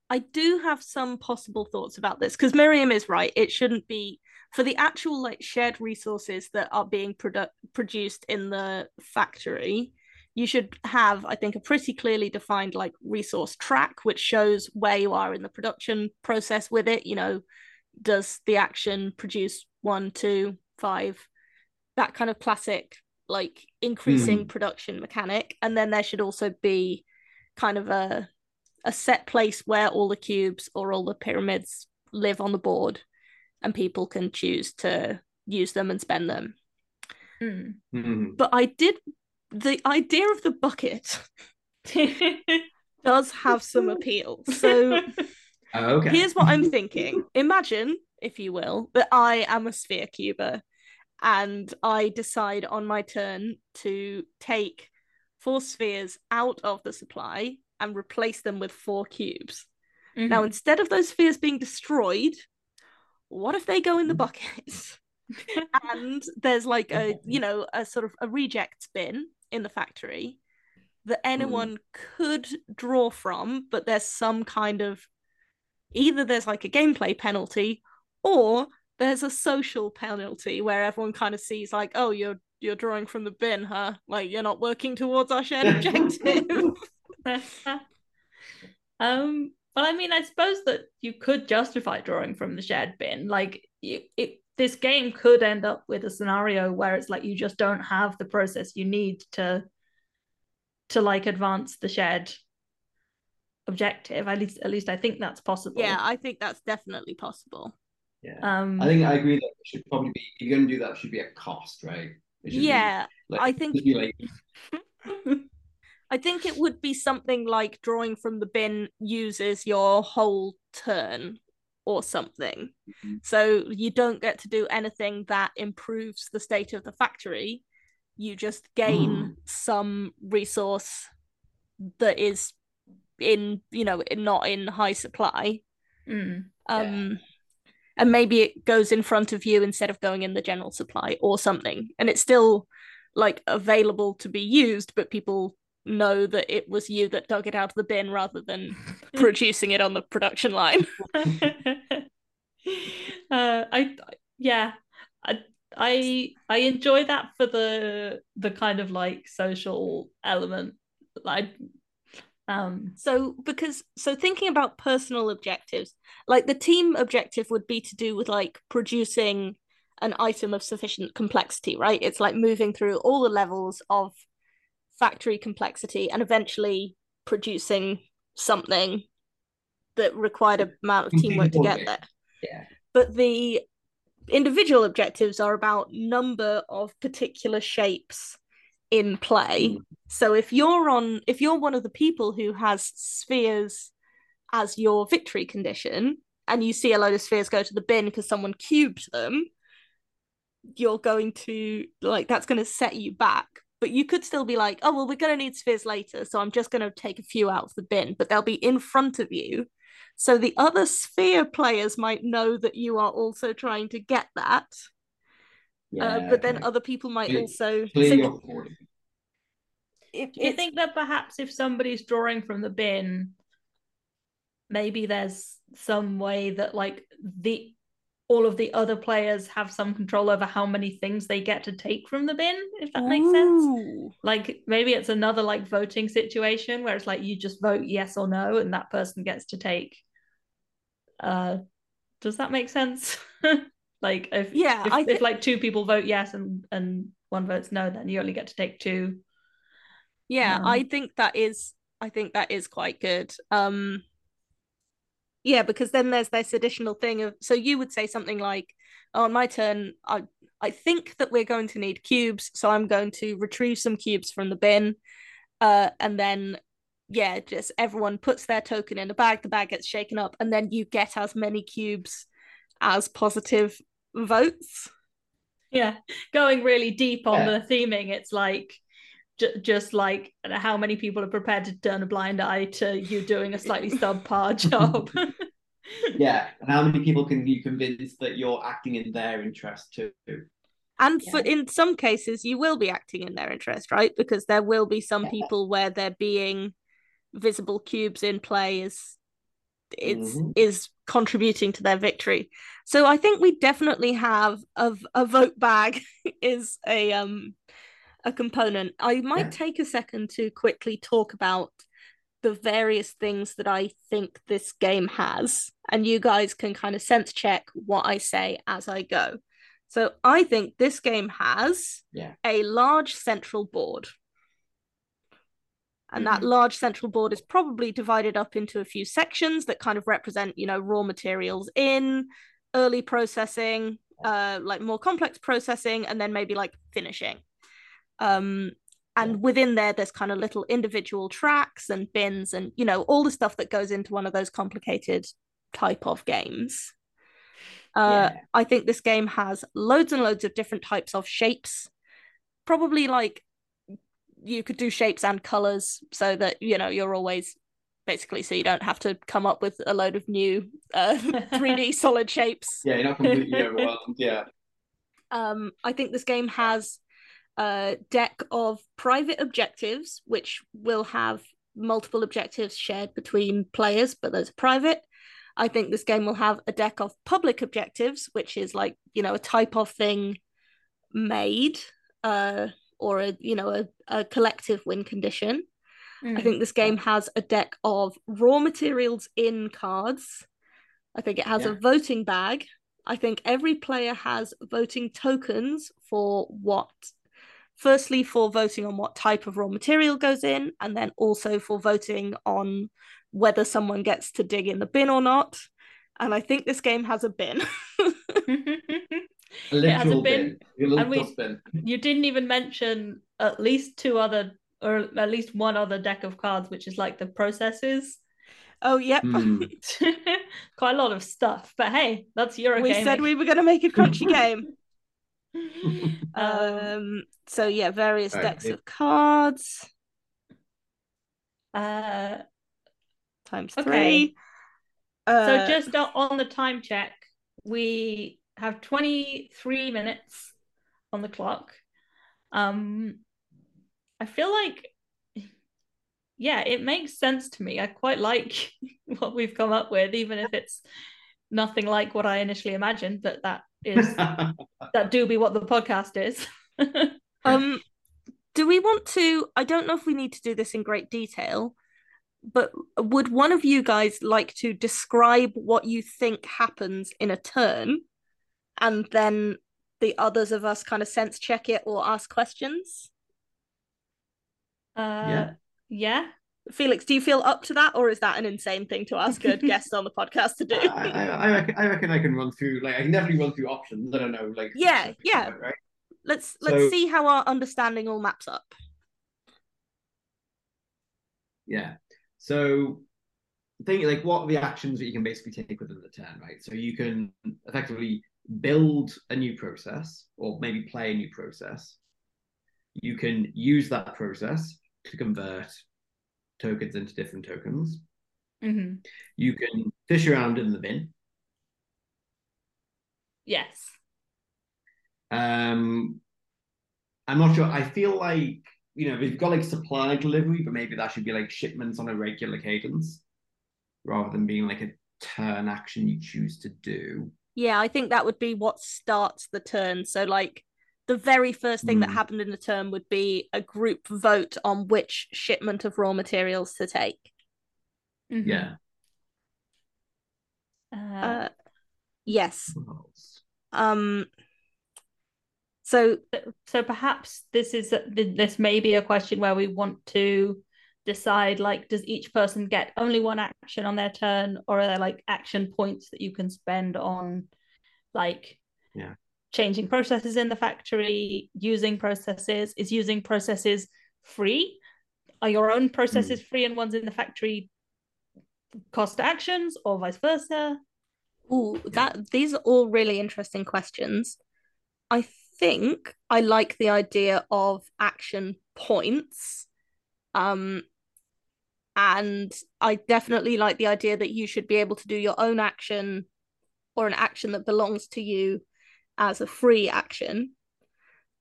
I do have some possible thoughts about this, because Miriam is right. It shouldn't be for the actual like shared resources that are being produced in the factory. You should have, I think, a pretty clearly defined like resource track, which shows where you are in the production process with it. You know, does the action produce 1, 2, 5? That kind of classic like increasing production mechanic. And then there should also be kind of a set place where all the cubes or all the pyramids live on the board and people can choose to use them and spend them. But the idea of the bucket does have some appeal. So here's what I'm thinking. Imagine, if you will, that I am a sphere cuber and I decide on my turn to take 4 spheres out of the supply and replace them with 4 cubes. Now, instead of those spheres being destroyed, what if they go in the buckets? And there's like a, you know, a sort of a rejects bin in the factory that anyone could draw from, but there's some kind of, either there's like a gameplay penalty or there's a social penalty where everyone kind of sees like, oh, you're drawing from the bin, huh? Like, you're not working towards our shared objective. Well, I mean, I suppose that you could justify drawing from the shared bin. Like, this game could end up with a scenario where it's like you just don't have the process you need to like advance the shared objective. At least I think that's possible. Yeah, I think that's definitely possible. Yeah, I think I agree that it should probably be, if you're going to do that, it should be a cost, right? Yeah, I think it would be something like drawing from the bin uses your whole turn or something. So you don't get to do anything that improves the state of the factory. You just gain some resource that is in, you know, not in high supply. And maybe it goes in front of you instead of going in the general supply or something. And it's still like available to be used, but people know that it was you that dug it out of the bin rather than producing it on the production line. I enjoy that for the kind of like social element. Like so thinking about personal objectives, like the team objective would be to do with like producing an item of sufficient complexity, right? It's like moving through all the levels of factory complexity and eventually producing something that required an amount of teamwork to get there. Yeah. But the individual objectives are about number of particular shapes in play. So if you're one of the people who has spheres as your victory condition and you see a load of spheres go to the bin because someone cubed them, you're going to like, that's going to set you back. But you could still be like, oh, well, we're going to need spheres later, so I'm just going to take a few out of the bin, but they'll be in front of you. So the other sphere players might know that you are also trying to get that. Yeah, but then other people might also... Do you think that perhaps if somebody's drawing from the bin, maybe there's some way that like all of the other players have some control over how many things they get to take from the bin, if that makes sense? Like maybe it's another like voting situation where it's like you just vote yes or no and that person gets to take. Does that make sense? Like if like 2 people vote yes and 1 votes no, then you only get to take 2. Yeah, I think that is quite good. Yeah, because then there's this additional thing of, so you would say something like, oh, on my turn, I I think that we're going to need cubes, so I'm going to retrieve some cubes from the bin, and then, yeah, just everyone puts their token in a bag, the bag gets shaken up, and then you get as many cubes as positive votes. Yeah, going really deep on the theming, it's like, just like how many people are prepared to turn a blind eye to you doing a slightly subpar job. Yeah, and how many people can you convince that you're acting in their interest too? And for, in some cases, you will be acting in their interest, right? Because there will be some people where there being visible cubes in play is contributing to their victory. So I think we definitely have a vote bag is a component. I might take a second to quickly talk about the various things that I think this game has, and you guys can kind of sense check what I say as I go. So I think this game has a large central board, and that large central board is probably divided up into a few sections that kind of represent, you know, raw materials in, early processing, like more complex processing, and then maybe like finishing. And within there, there's kind of little individual tracks and bins and, you know, all the stuff that goes into one of those complicated type of games. I think this game has loads and loads of different types of shapes. Probably like you could do shapes and colors so that, you know, you're always basically, so you don't have to come up with a load of new 3D solid shapes. Yeah, you're not completely overwhelmed. Yeah. I think this game has a deck of private objectives, which will have multiple objectives shared between players, but those are private. I think this game will have a deck of public objectives, which is like, you know, a type of thing made or a, you know, a collective win condition. I think this game has a deck of raw materials in cards. I think it has a voting bag. I think every player has voting tokens for what, firstly, for voting on what type of raw material goes in, and then also for voting on whether someone gets to dig in the bin or not. And I think this game has a bin. It has a bin. And you didn't even mention at least two other, or at least one other deck of cards, which is like the processes. Oh, yep. Quite a lot of stuff. But hey, that's Eurogaming. We said we were going to make a crunchy game. So yeah, various decks of cards times three. So just on the time check, we have 23 minutes on the clock. I feel like it makes sense to me. I quite like what we've come up with, even if it's nothing like what I initially imagined, but that is that do be what the podcast is. Do we want to, I don't know if we need to do this in great detail, but would one of you guys like to describe what you think happens in a turn, and then the others of us kind of sense check it or ask questions? Yeah. Felix, do you feel up to that, or is that an insane thing to ask good guests on the podcast to do? I reckon I can run through, like, I can definitely run through options. I don't know, like, right? Let's see how our understanding all maps up. Yeah. So think, like, what are the actions that you can basically take within the turn, right? So you can effectively build a new process, or maybe play a new process. You can use that process to convert tokens into different tokens. You can fish around in the bin. Yes. I'm not sure. I feel like, you know, we've got like supply delivery, but maybe that should be like shipments on a regular cadence rather than being like a turn action you choose to do. Yeah, I think that would be what starts the turn. So like the very first thing that happened in the turn would be a group vote on which shipment of raw materials to take. Yes. So perhaps this may be a question where we want to decide, like, does each person get only one action on their turn, or are there like action points that you can spend on, like changing processes in the factory, using processes. Is using processes free? Are your own processes free and ones in the factory cost actions, or vice versa? Ooh, these are all really interesting questions. I think I like the idea of action points. And I definitely like the idea that you should be able to do your own action or an action that belongs to you as a free action.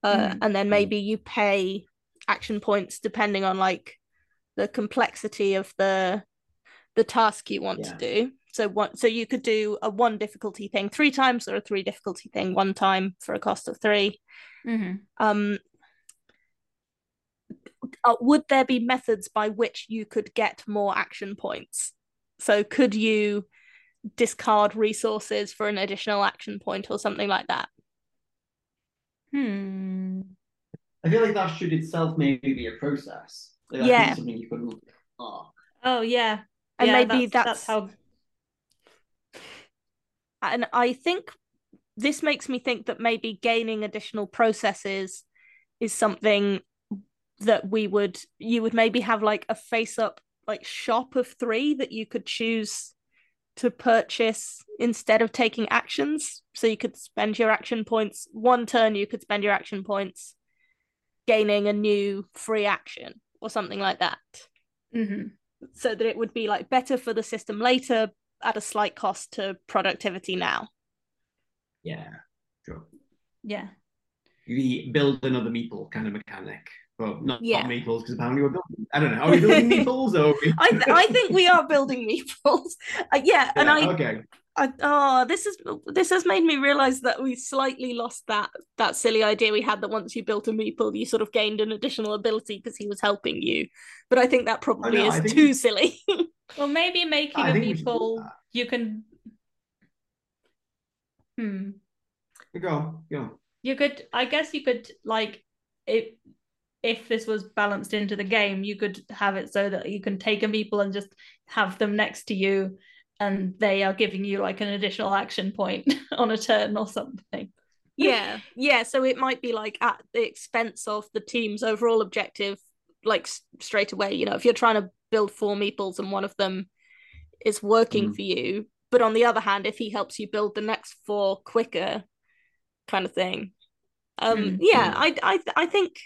And then maybe you pay action points depending on like the complexity of the task you want to do. So you could do a 1 difficulty thing 3 times or a 3 difficulty thing 1 time for a cost of 3. Would there be methods by which you could get more action points? So could you discard resources for an additional action point or something like that? I feel like that should itself maybe be a process. Like, yeah. Something you could look at. Oh, yeah. And yeah, maybe that's how... And I think this makes me think that maybe gaining additional processes is something that you would maybe have like a face-up like shop of 3 that you could choose to purchase instead of taking actions. So you could spend your action points. One turn you could spend your action points gaining a new free action or something like that. So that it would be like better for the system later at a slight cost to productivity now. Yeah, sure. Yeah. The build another meeple kind of mechanic. Well, not meeples, because apparently we're building... I don't know, are we building meeples? Or I think we are building meeples. This has made me realise that we slightly lost that silly idea we had that once you built a meeple, you sort of gained an additional ability because he was helping you. But I think that probably is too silly. Well, maybe making a meeple, you can... Go. You could, I guess you could, like... If this was balanced into the game, you could have it so that you can take a meeple and just have them next to you and they are giving you like an additional action point on a turn or something. Yeah. So it might be like at the expense of the team's overall objective, like straight away, you know, if you're trying to build 4 meeples and one of them is working for you. But on the other hand, if he helps you build the next 4 quicker kind of thing. I think...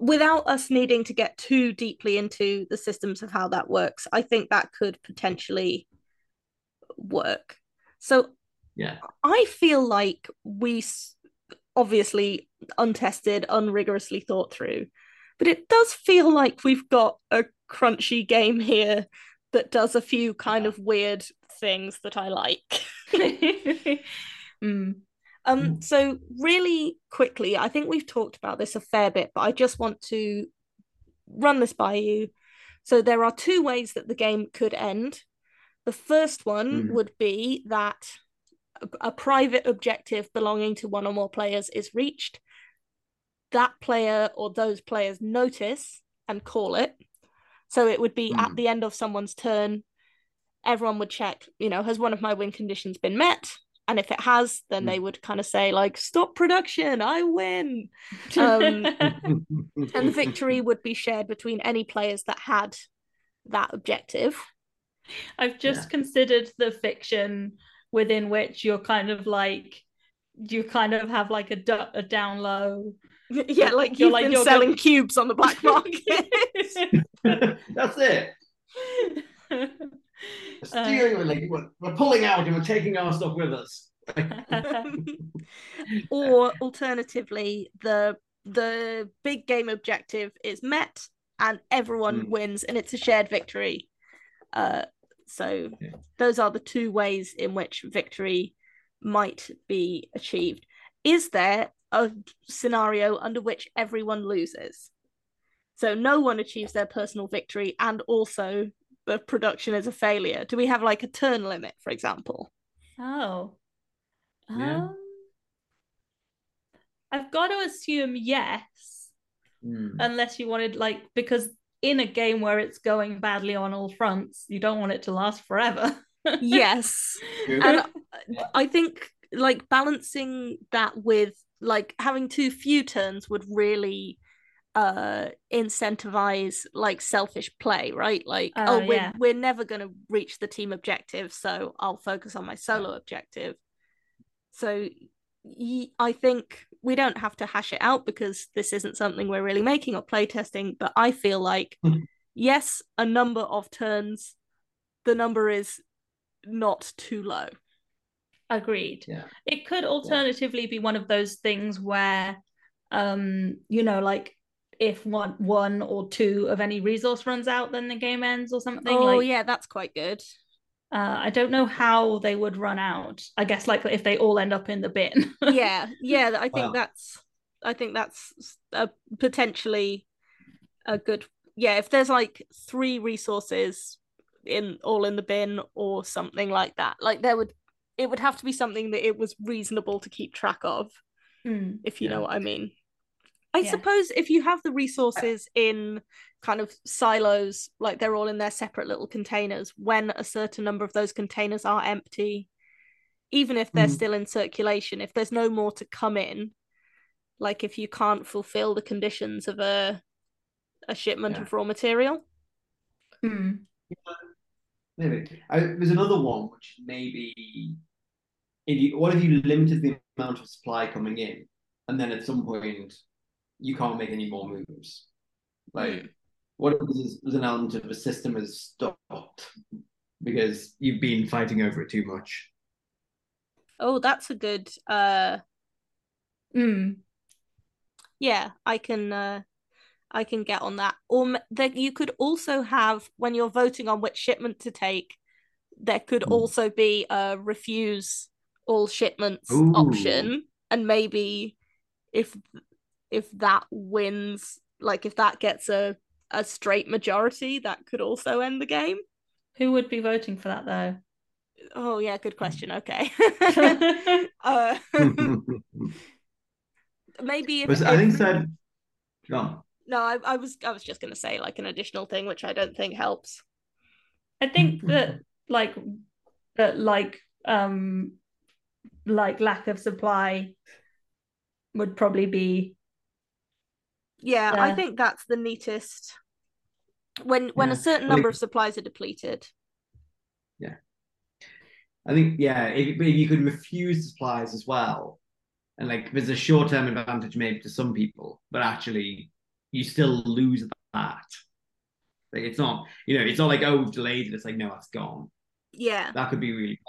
Without us needing to get too deeply into the systems of how that works, I think that could potentially work. So yeah, I feel like we obviously untested, unrigorously thought through, but it does feel like we've got a crunchy game here that does a few kind of weird things that I like. So really quickly, I think we've talked about this a fair bit, but I just want to run this by you. So there are 2 ways that the game could end. The first one would be that a private objective belonging to one or more players is reached. That player or those players notice and call it. So it would be at the end of someone's turn, everyone would check, you know, has one of my win conditions been met? And if it has, then they would kind of say, like, stop production, I win. And the victory would be shared between any players that had that objective. I've just considered the fiction within which you're kind of like, you kind of have like a down low. Yeah, like you're selling cubes on the black market. That's it. Stealing, like, we're pulling out and we're taking our stuff with us. Or alternatively, the big game objective is met and everyone wins and it's a shared victory. So those are the 2 ways in which victory might be achieved. Is there a scenario under which everyone loses? So no one achieves their personal victory and also the production is a failure. Do we have like a turn limit, for example? I've got to assume yes, unless you wanted like, because in a game where it's going badly on all fronts, you don't want it to last forever. Yes. And I think like balancing that with like having too few turns would really incentivize like selfish play, right? Like we're never going to reach the team objective, so I'll focus on my solo objective. So I think we don't have to hash it out because this isn't something we're really making or playtesting, but I feel like yes, a number of turns, the number is not too low. Agreed. Yeah. It could alternatively be one of those things where like if one or two of any resource runs out, then the game ends or something. That's quite good. I don't know how they would run out. I guess like if they all end up in the bin. I think that's a potentially a good. Yeah, if there's like three resources in all in the bin or something like that, like it would have to be something that it was reasonable to keep track of, if you know what I mean. I suppose if you have the resources in kind of silos, like they're all in their separate little containers, when a certain number of those containers are empty, even if they're still in circulation, if there's no more to come in, like if you can't fulfill the conditions of a shipment of raw material. Maybe. There's another one which maybe, what if you limited the amount of supply coming in, and then at some point you can't make any more moves? Like, what if there's an element of a system has stopped because you've been fighting over it too much? Oh, that's a good. Yeah, I can get on that. Or that you could also have, when you're voting on which shipment to take, there could also be a refuse all shipments option, and maybe if that wins, like if that gets a straight majority, that could also end the game. Who would be voting for that though? Oh yeah, good question. Okay. Maybe I was just going to say like an additional thing, which I don't think helps. I think that like lack of supply would probably be. Yeah, I think that's the neatest. When a certain number of supplies are depleted. Yeah, I think if you could refuse supplies as well, and like there's a short term advantage maybe to some people, but actually you still lose that. Like it's not like, oh, we've delayed it. It's like, no, that's gone. Yeah, that could really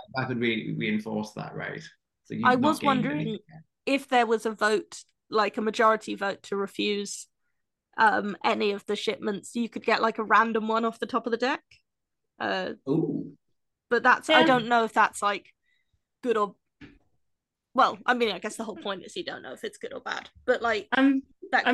reinforce that, right? So I was wondering if there was a vote, like a majority vote, to refuse any of the shipments, you could get like a random one off the top of the deck. But that's I don't know if that's like good or. Well, I mean, I guess the whole point is you don't know if it's good or bad. But like, I'm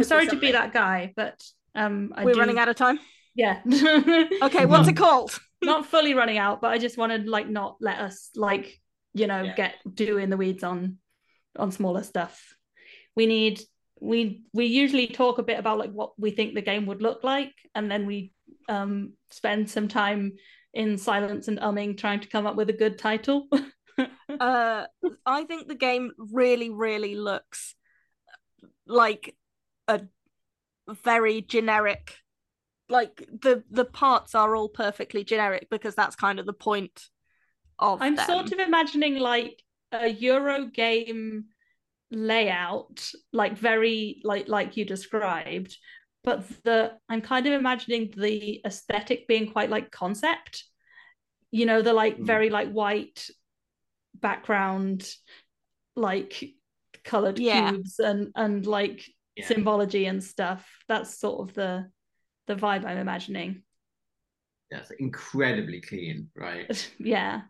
sorry to be that guy, but we're running out of time. Yeah. Okay, what's it called? Not fully running out, but I just wanted like not let us like get do in the weeds on smaller stuff. We usually talk a bit about like what we think the game would look like, and then we spend some time in silence and trying to come up with a good title. I think the game really, really looks like a very generic, like the parts are all perfectly generic because that's kind of the point of I'm them. Sort of imagining like a Euro game layout, like very like you described, but I'm kind of imagining the aesthetic being quite like concept, the like very like white background, like colored cubes and like symbology and stuff. That's sort of the vibe I'm imagining. That's incredibly clean, right? yeah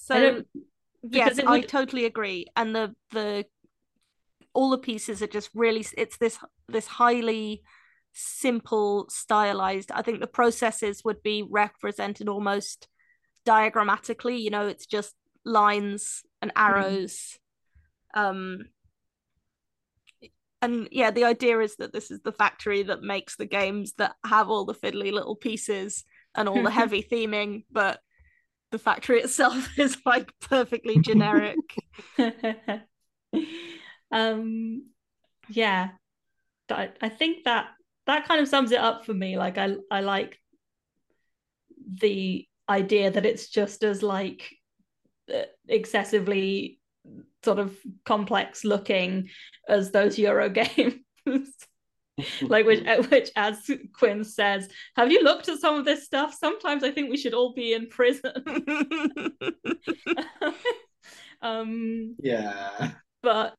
so yes, I totally agree. And the all the pieces are just really, it's this highly simple, stylized. I think the processes would be represented almost diagrammatically, it's just lines and arrows. And yeah, the idea is that this is the factory that makes the games that have all the fiddly little pieces, and all the heavy theming, but the factory itself is like perfectly generic. Yeah, I think that kind of sums it up for me. Like I like the idea that it's just as like excessively sort of complex looking as those Euro games. Like which as Quinn says, have you looked at some of this stuff? Sometimes I think we should all be in prison. Yeah. But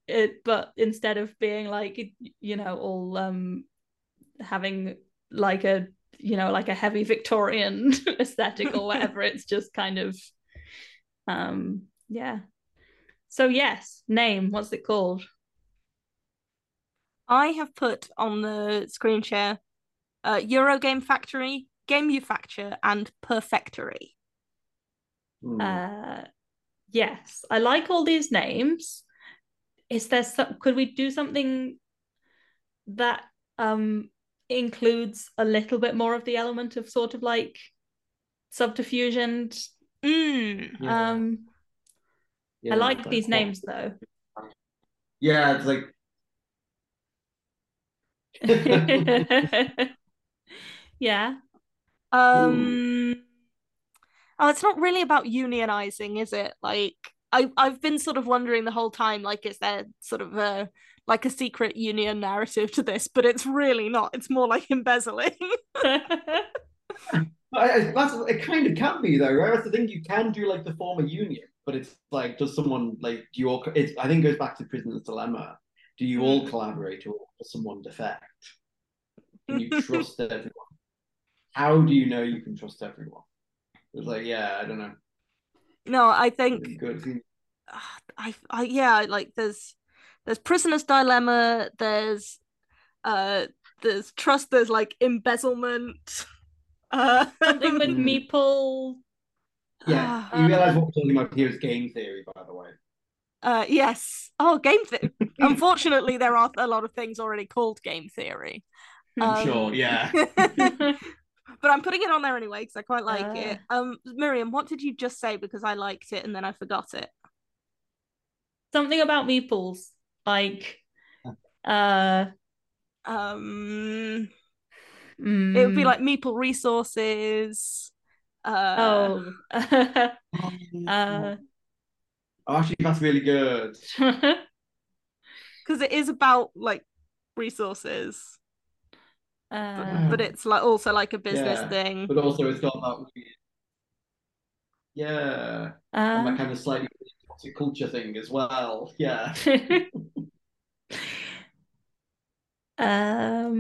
instead of being like, you know, all having like a, you know, like a heavy Victorian aesthetic or whatever, it's just kind of yeah. So yes, name, what's it called? I have put on the screen share Eurogame Factory, Gamefacture, and Perfectory. Yes, I like all these names. Is there could we do something that includes a little bit more of the element of sort of like subterfuge and yeah. Yeah, I like these names though. Yeah, it's like yeah. Oh, it's not really about unionizing, is it? Like I've been sort of wondering the whole time, like, is there sort of a like a secret union narrative to this? But it's really not. It's more like embezzling. It kind of can be though, right? That's the thing. You can do like the form of union, but it's like, does someone like do you all? I think it goes back to Prisoner's Dilemma. Do you all collaborate or does someone defect? Can you trust everyone? How do you know you can trust everyone? It's like, yeah, I don't know. No, I think good. I yeah, like there's Prisoner's Dilemma, there's trust, there's like embezzlement. Something with meeple. Yeah, you realise what we're talking about here is game theory, by the way. Yes. Oh, game theory. Unfortunately, there are a lot of things already called game theory. I'm sure, yeah. But I'm putting it on there anyway because I quite like it. Miriam, what did you just say? Because I liked it and then I forgot it. Something about meeples, like... it would be like meeple resources. Actually, that's really good. Because it is about, like, resources. But it's like also like a business thing. But also it's got that weird... Yeah. And that kind of slightly culture thing as well. Yeah. Like... I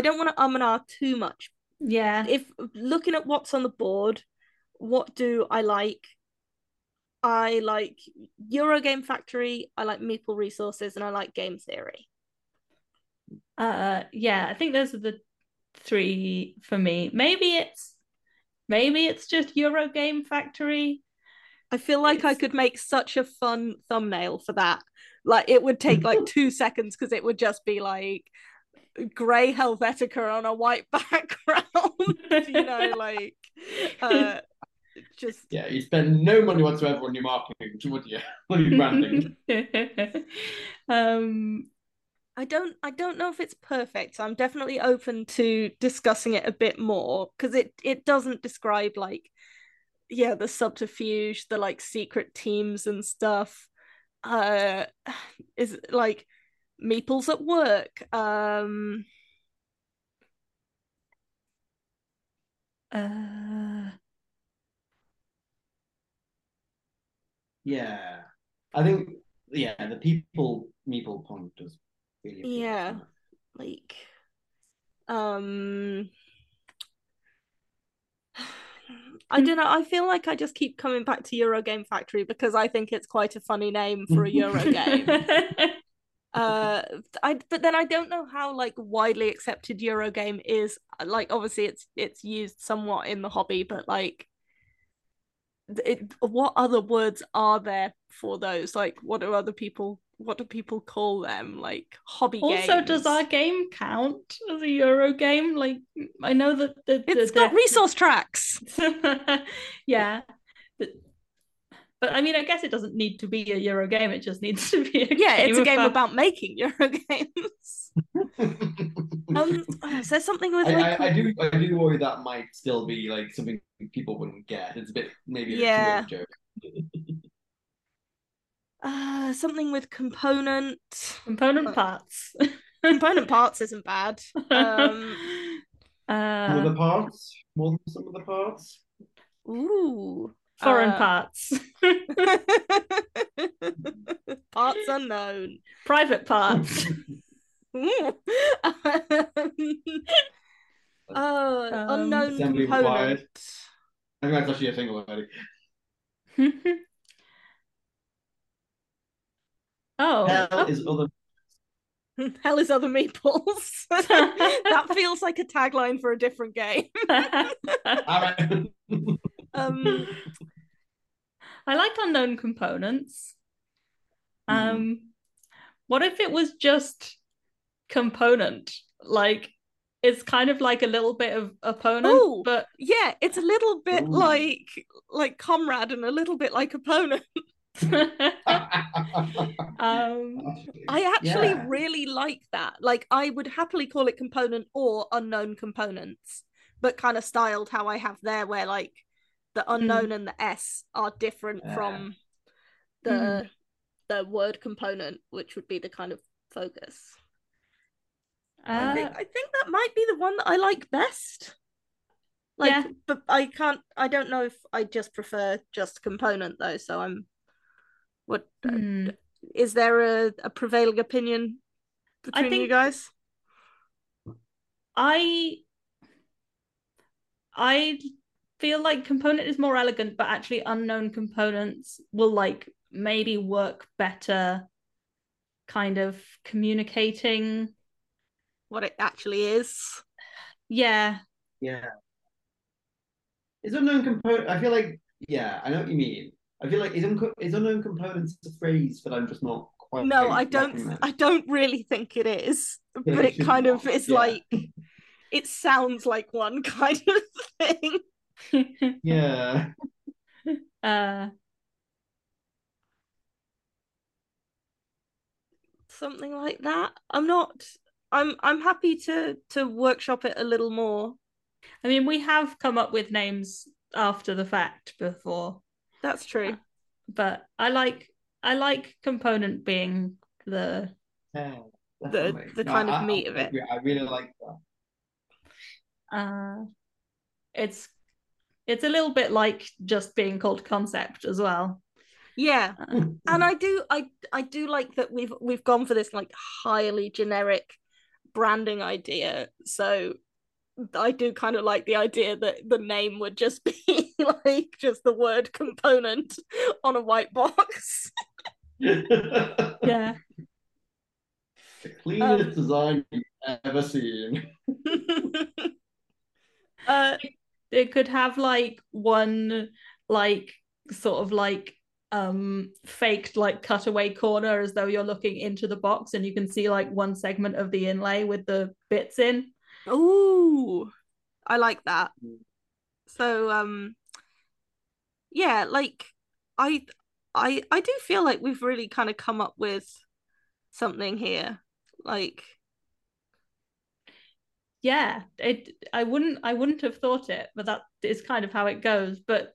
don't want to and ah too much. Yeah. If looking at what's on the board, what do I like? I like Eurogame Factory, I like Meeple Resources, and I like Game Theory. Yeah, I think those are the three for me. Maybe it's just Eurogame Factory. I feel like I could make such a fun thumbnail for that. Like it would take like 2 seconds because it would just be like grey Helvetica on a white background, you know, like just. Yeah, you spend no money whatsoever on your marketing, would you? On your branding. I don't know if it's perfect. So I'm definitely open to discussing it a bit more because it doesn't describe like the subterfuge, the like secret teams and stuff. Is like meeples at work. Yeah, I think the people meeple point does really like I don't know. I feel like I just keep coming back to Eurogame Factory because I think it's quite a funny name for a Eurogame. But then I don't know how like widely accepted Eurogame is. Like obviously it's used somewhat in the hobby, but like what other words are there for those? Like, what do people call them? Like, hobby also, games. Also, does our game count as a Euro game? Like, I know that... it's got resource tracks! Yeah. But, I mean, I guess it doesn't need to be a Euro game, it just needs to be a game. Yeah, it's a game about making Euro games. Is there something with... I do worry that might still be, like, something people wouldn't get. It's a bit... Maybe it's a joke. Something with component. Component parts. Component parts isn't bad. Some of the parts. More than some of the parts. Ooh. Foreign parts. Parts unknown. Private parts. Unknown assembly component. Required. I think that's actually a single already. Oh, hell is other meatballs. That feels like a tagline for a different game. Right. I liked unknown components. What if it was just component? Like, it's kind of like a little bit of opponent, but yeah, it's a little bit like comrade and a little bit like opponent. I actually really like that. Like, I would happily call it component or unknown components, but kind of styled how I have there, where like the unknown and the S are different from the word component, which would be the kind of focus. I think that might be the one that I like best. Like, but I don't know if I just prefer just component though. So I'm. What is there a prevailing opinion between you guys? I feel like component is more elegant, but actually unknown components will like maybe work better, kind of communicating what it actually is. Yeah. Yeah. Is unknown component? I feel like I know what you mean. I feel like is unknown components a phrase, but I'm just not quite. No, I don't really think it is, but it kind of is like it sounds like one kind of thing. Yeah. Something like that. I'm happy to workshop it a little more. I mean, we have come up with names after the fact before. That's true, but I like component being the kind of meat of it. I really like that. It's a little bit like just being called concept as well. Yeah, and I do like that we've gone for this like highly generic branding idea. So I do kind of like the idea that the name would just be. Like just the word component on a white box. Yeah. The cleanest design you've ever seen. It could have like one like sort of like faked like cutaway corner as though you're looking into the box and you can see like one segment of the inlay with the bits in. Ooh, I like that. So yeah, like I do feel like we've really kind of come up with something here. Like, yeah, I wouldn't have thought it, but that is kind of how it goes. But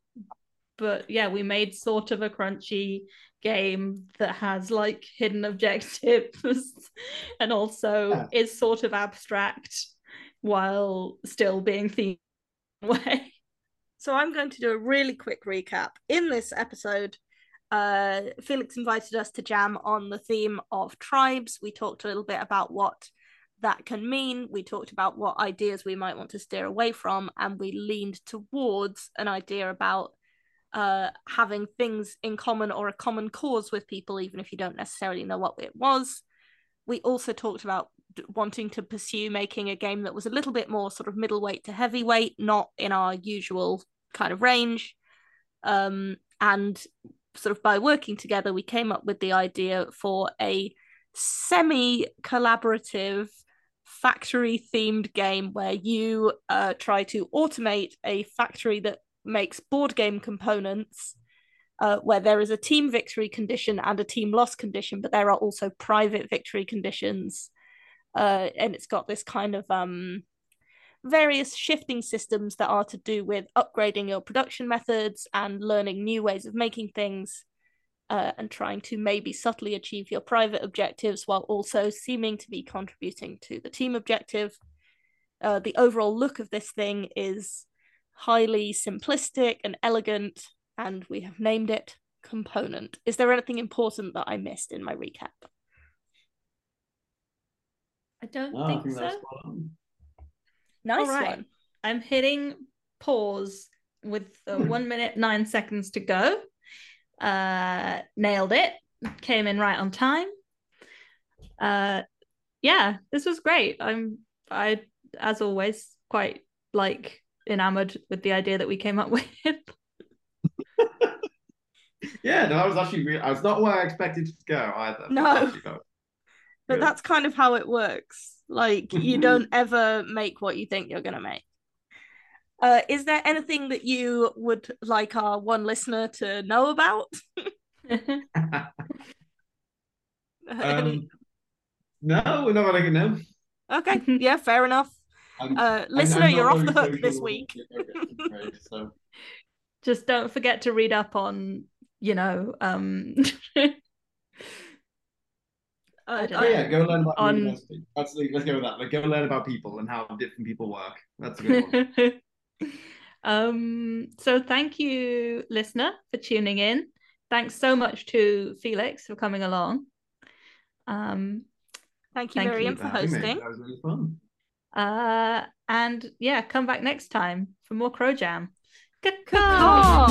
yeah, we made sort of a crunchy game that has like hidden objectives and also is sort of abstract while still being themed in a way. So I'm going to do a really quick recap. In this episode, Felix invited us to jam on the theme of tribes. We talked a little bit about what that can mean. We talked about what ideas we might want to steer away from, and we leaned towards an idea about having things in common or a common cause with people, even if you don't necessarily know what it was. We also talked about wanting to pursue making a game that was a little bit more sort of middleweight to heavyweight, not in our usual kind of range. And sort of by working together, we came up with the idea for a semi-collaborative factory-themed game where you try to automate a factory that makes board game components, where there is a team victory condition and a team loss condition, but there are also private victory conditions. And it's got this kind of various shifting systems that are to do with upgrading your production methods and learning new ways of making things, and trying to maybe subtly achieve your private objectives while also seeming to be contributing to the team objective. The overall look of this thing is highly simplistic and elegant, and we have named it Component. Is there anything important that I missed in my recap? I don't think so. Nice one. I'm hitting pause with 1 minute, 9 seconds to go. Nailed it. Came in right on time. Yeah, this was great. I, as always, quite enamored with the idea that we came up with. Yeah, no, I was actually that's not where I expected to go either. No. But that's kind of how it works. Like, you don't ever make what you think you're going to make. Is there anything that you would like our one listener to know about? No, not what I can know. Okay, yeah, fair enough. Listener, you're off the hook this week. So. Just don't forget to read up on, go learn about university. Let's go with that. Like, go learn about people and how different people work. That's a good one. So thank you, listener, for tuning in. Thanks so much to Felix for coming along. Thank you, Miriam, for hosting. That was really fun. And yeah, come back next time for more Crow Jam. Ka-ka!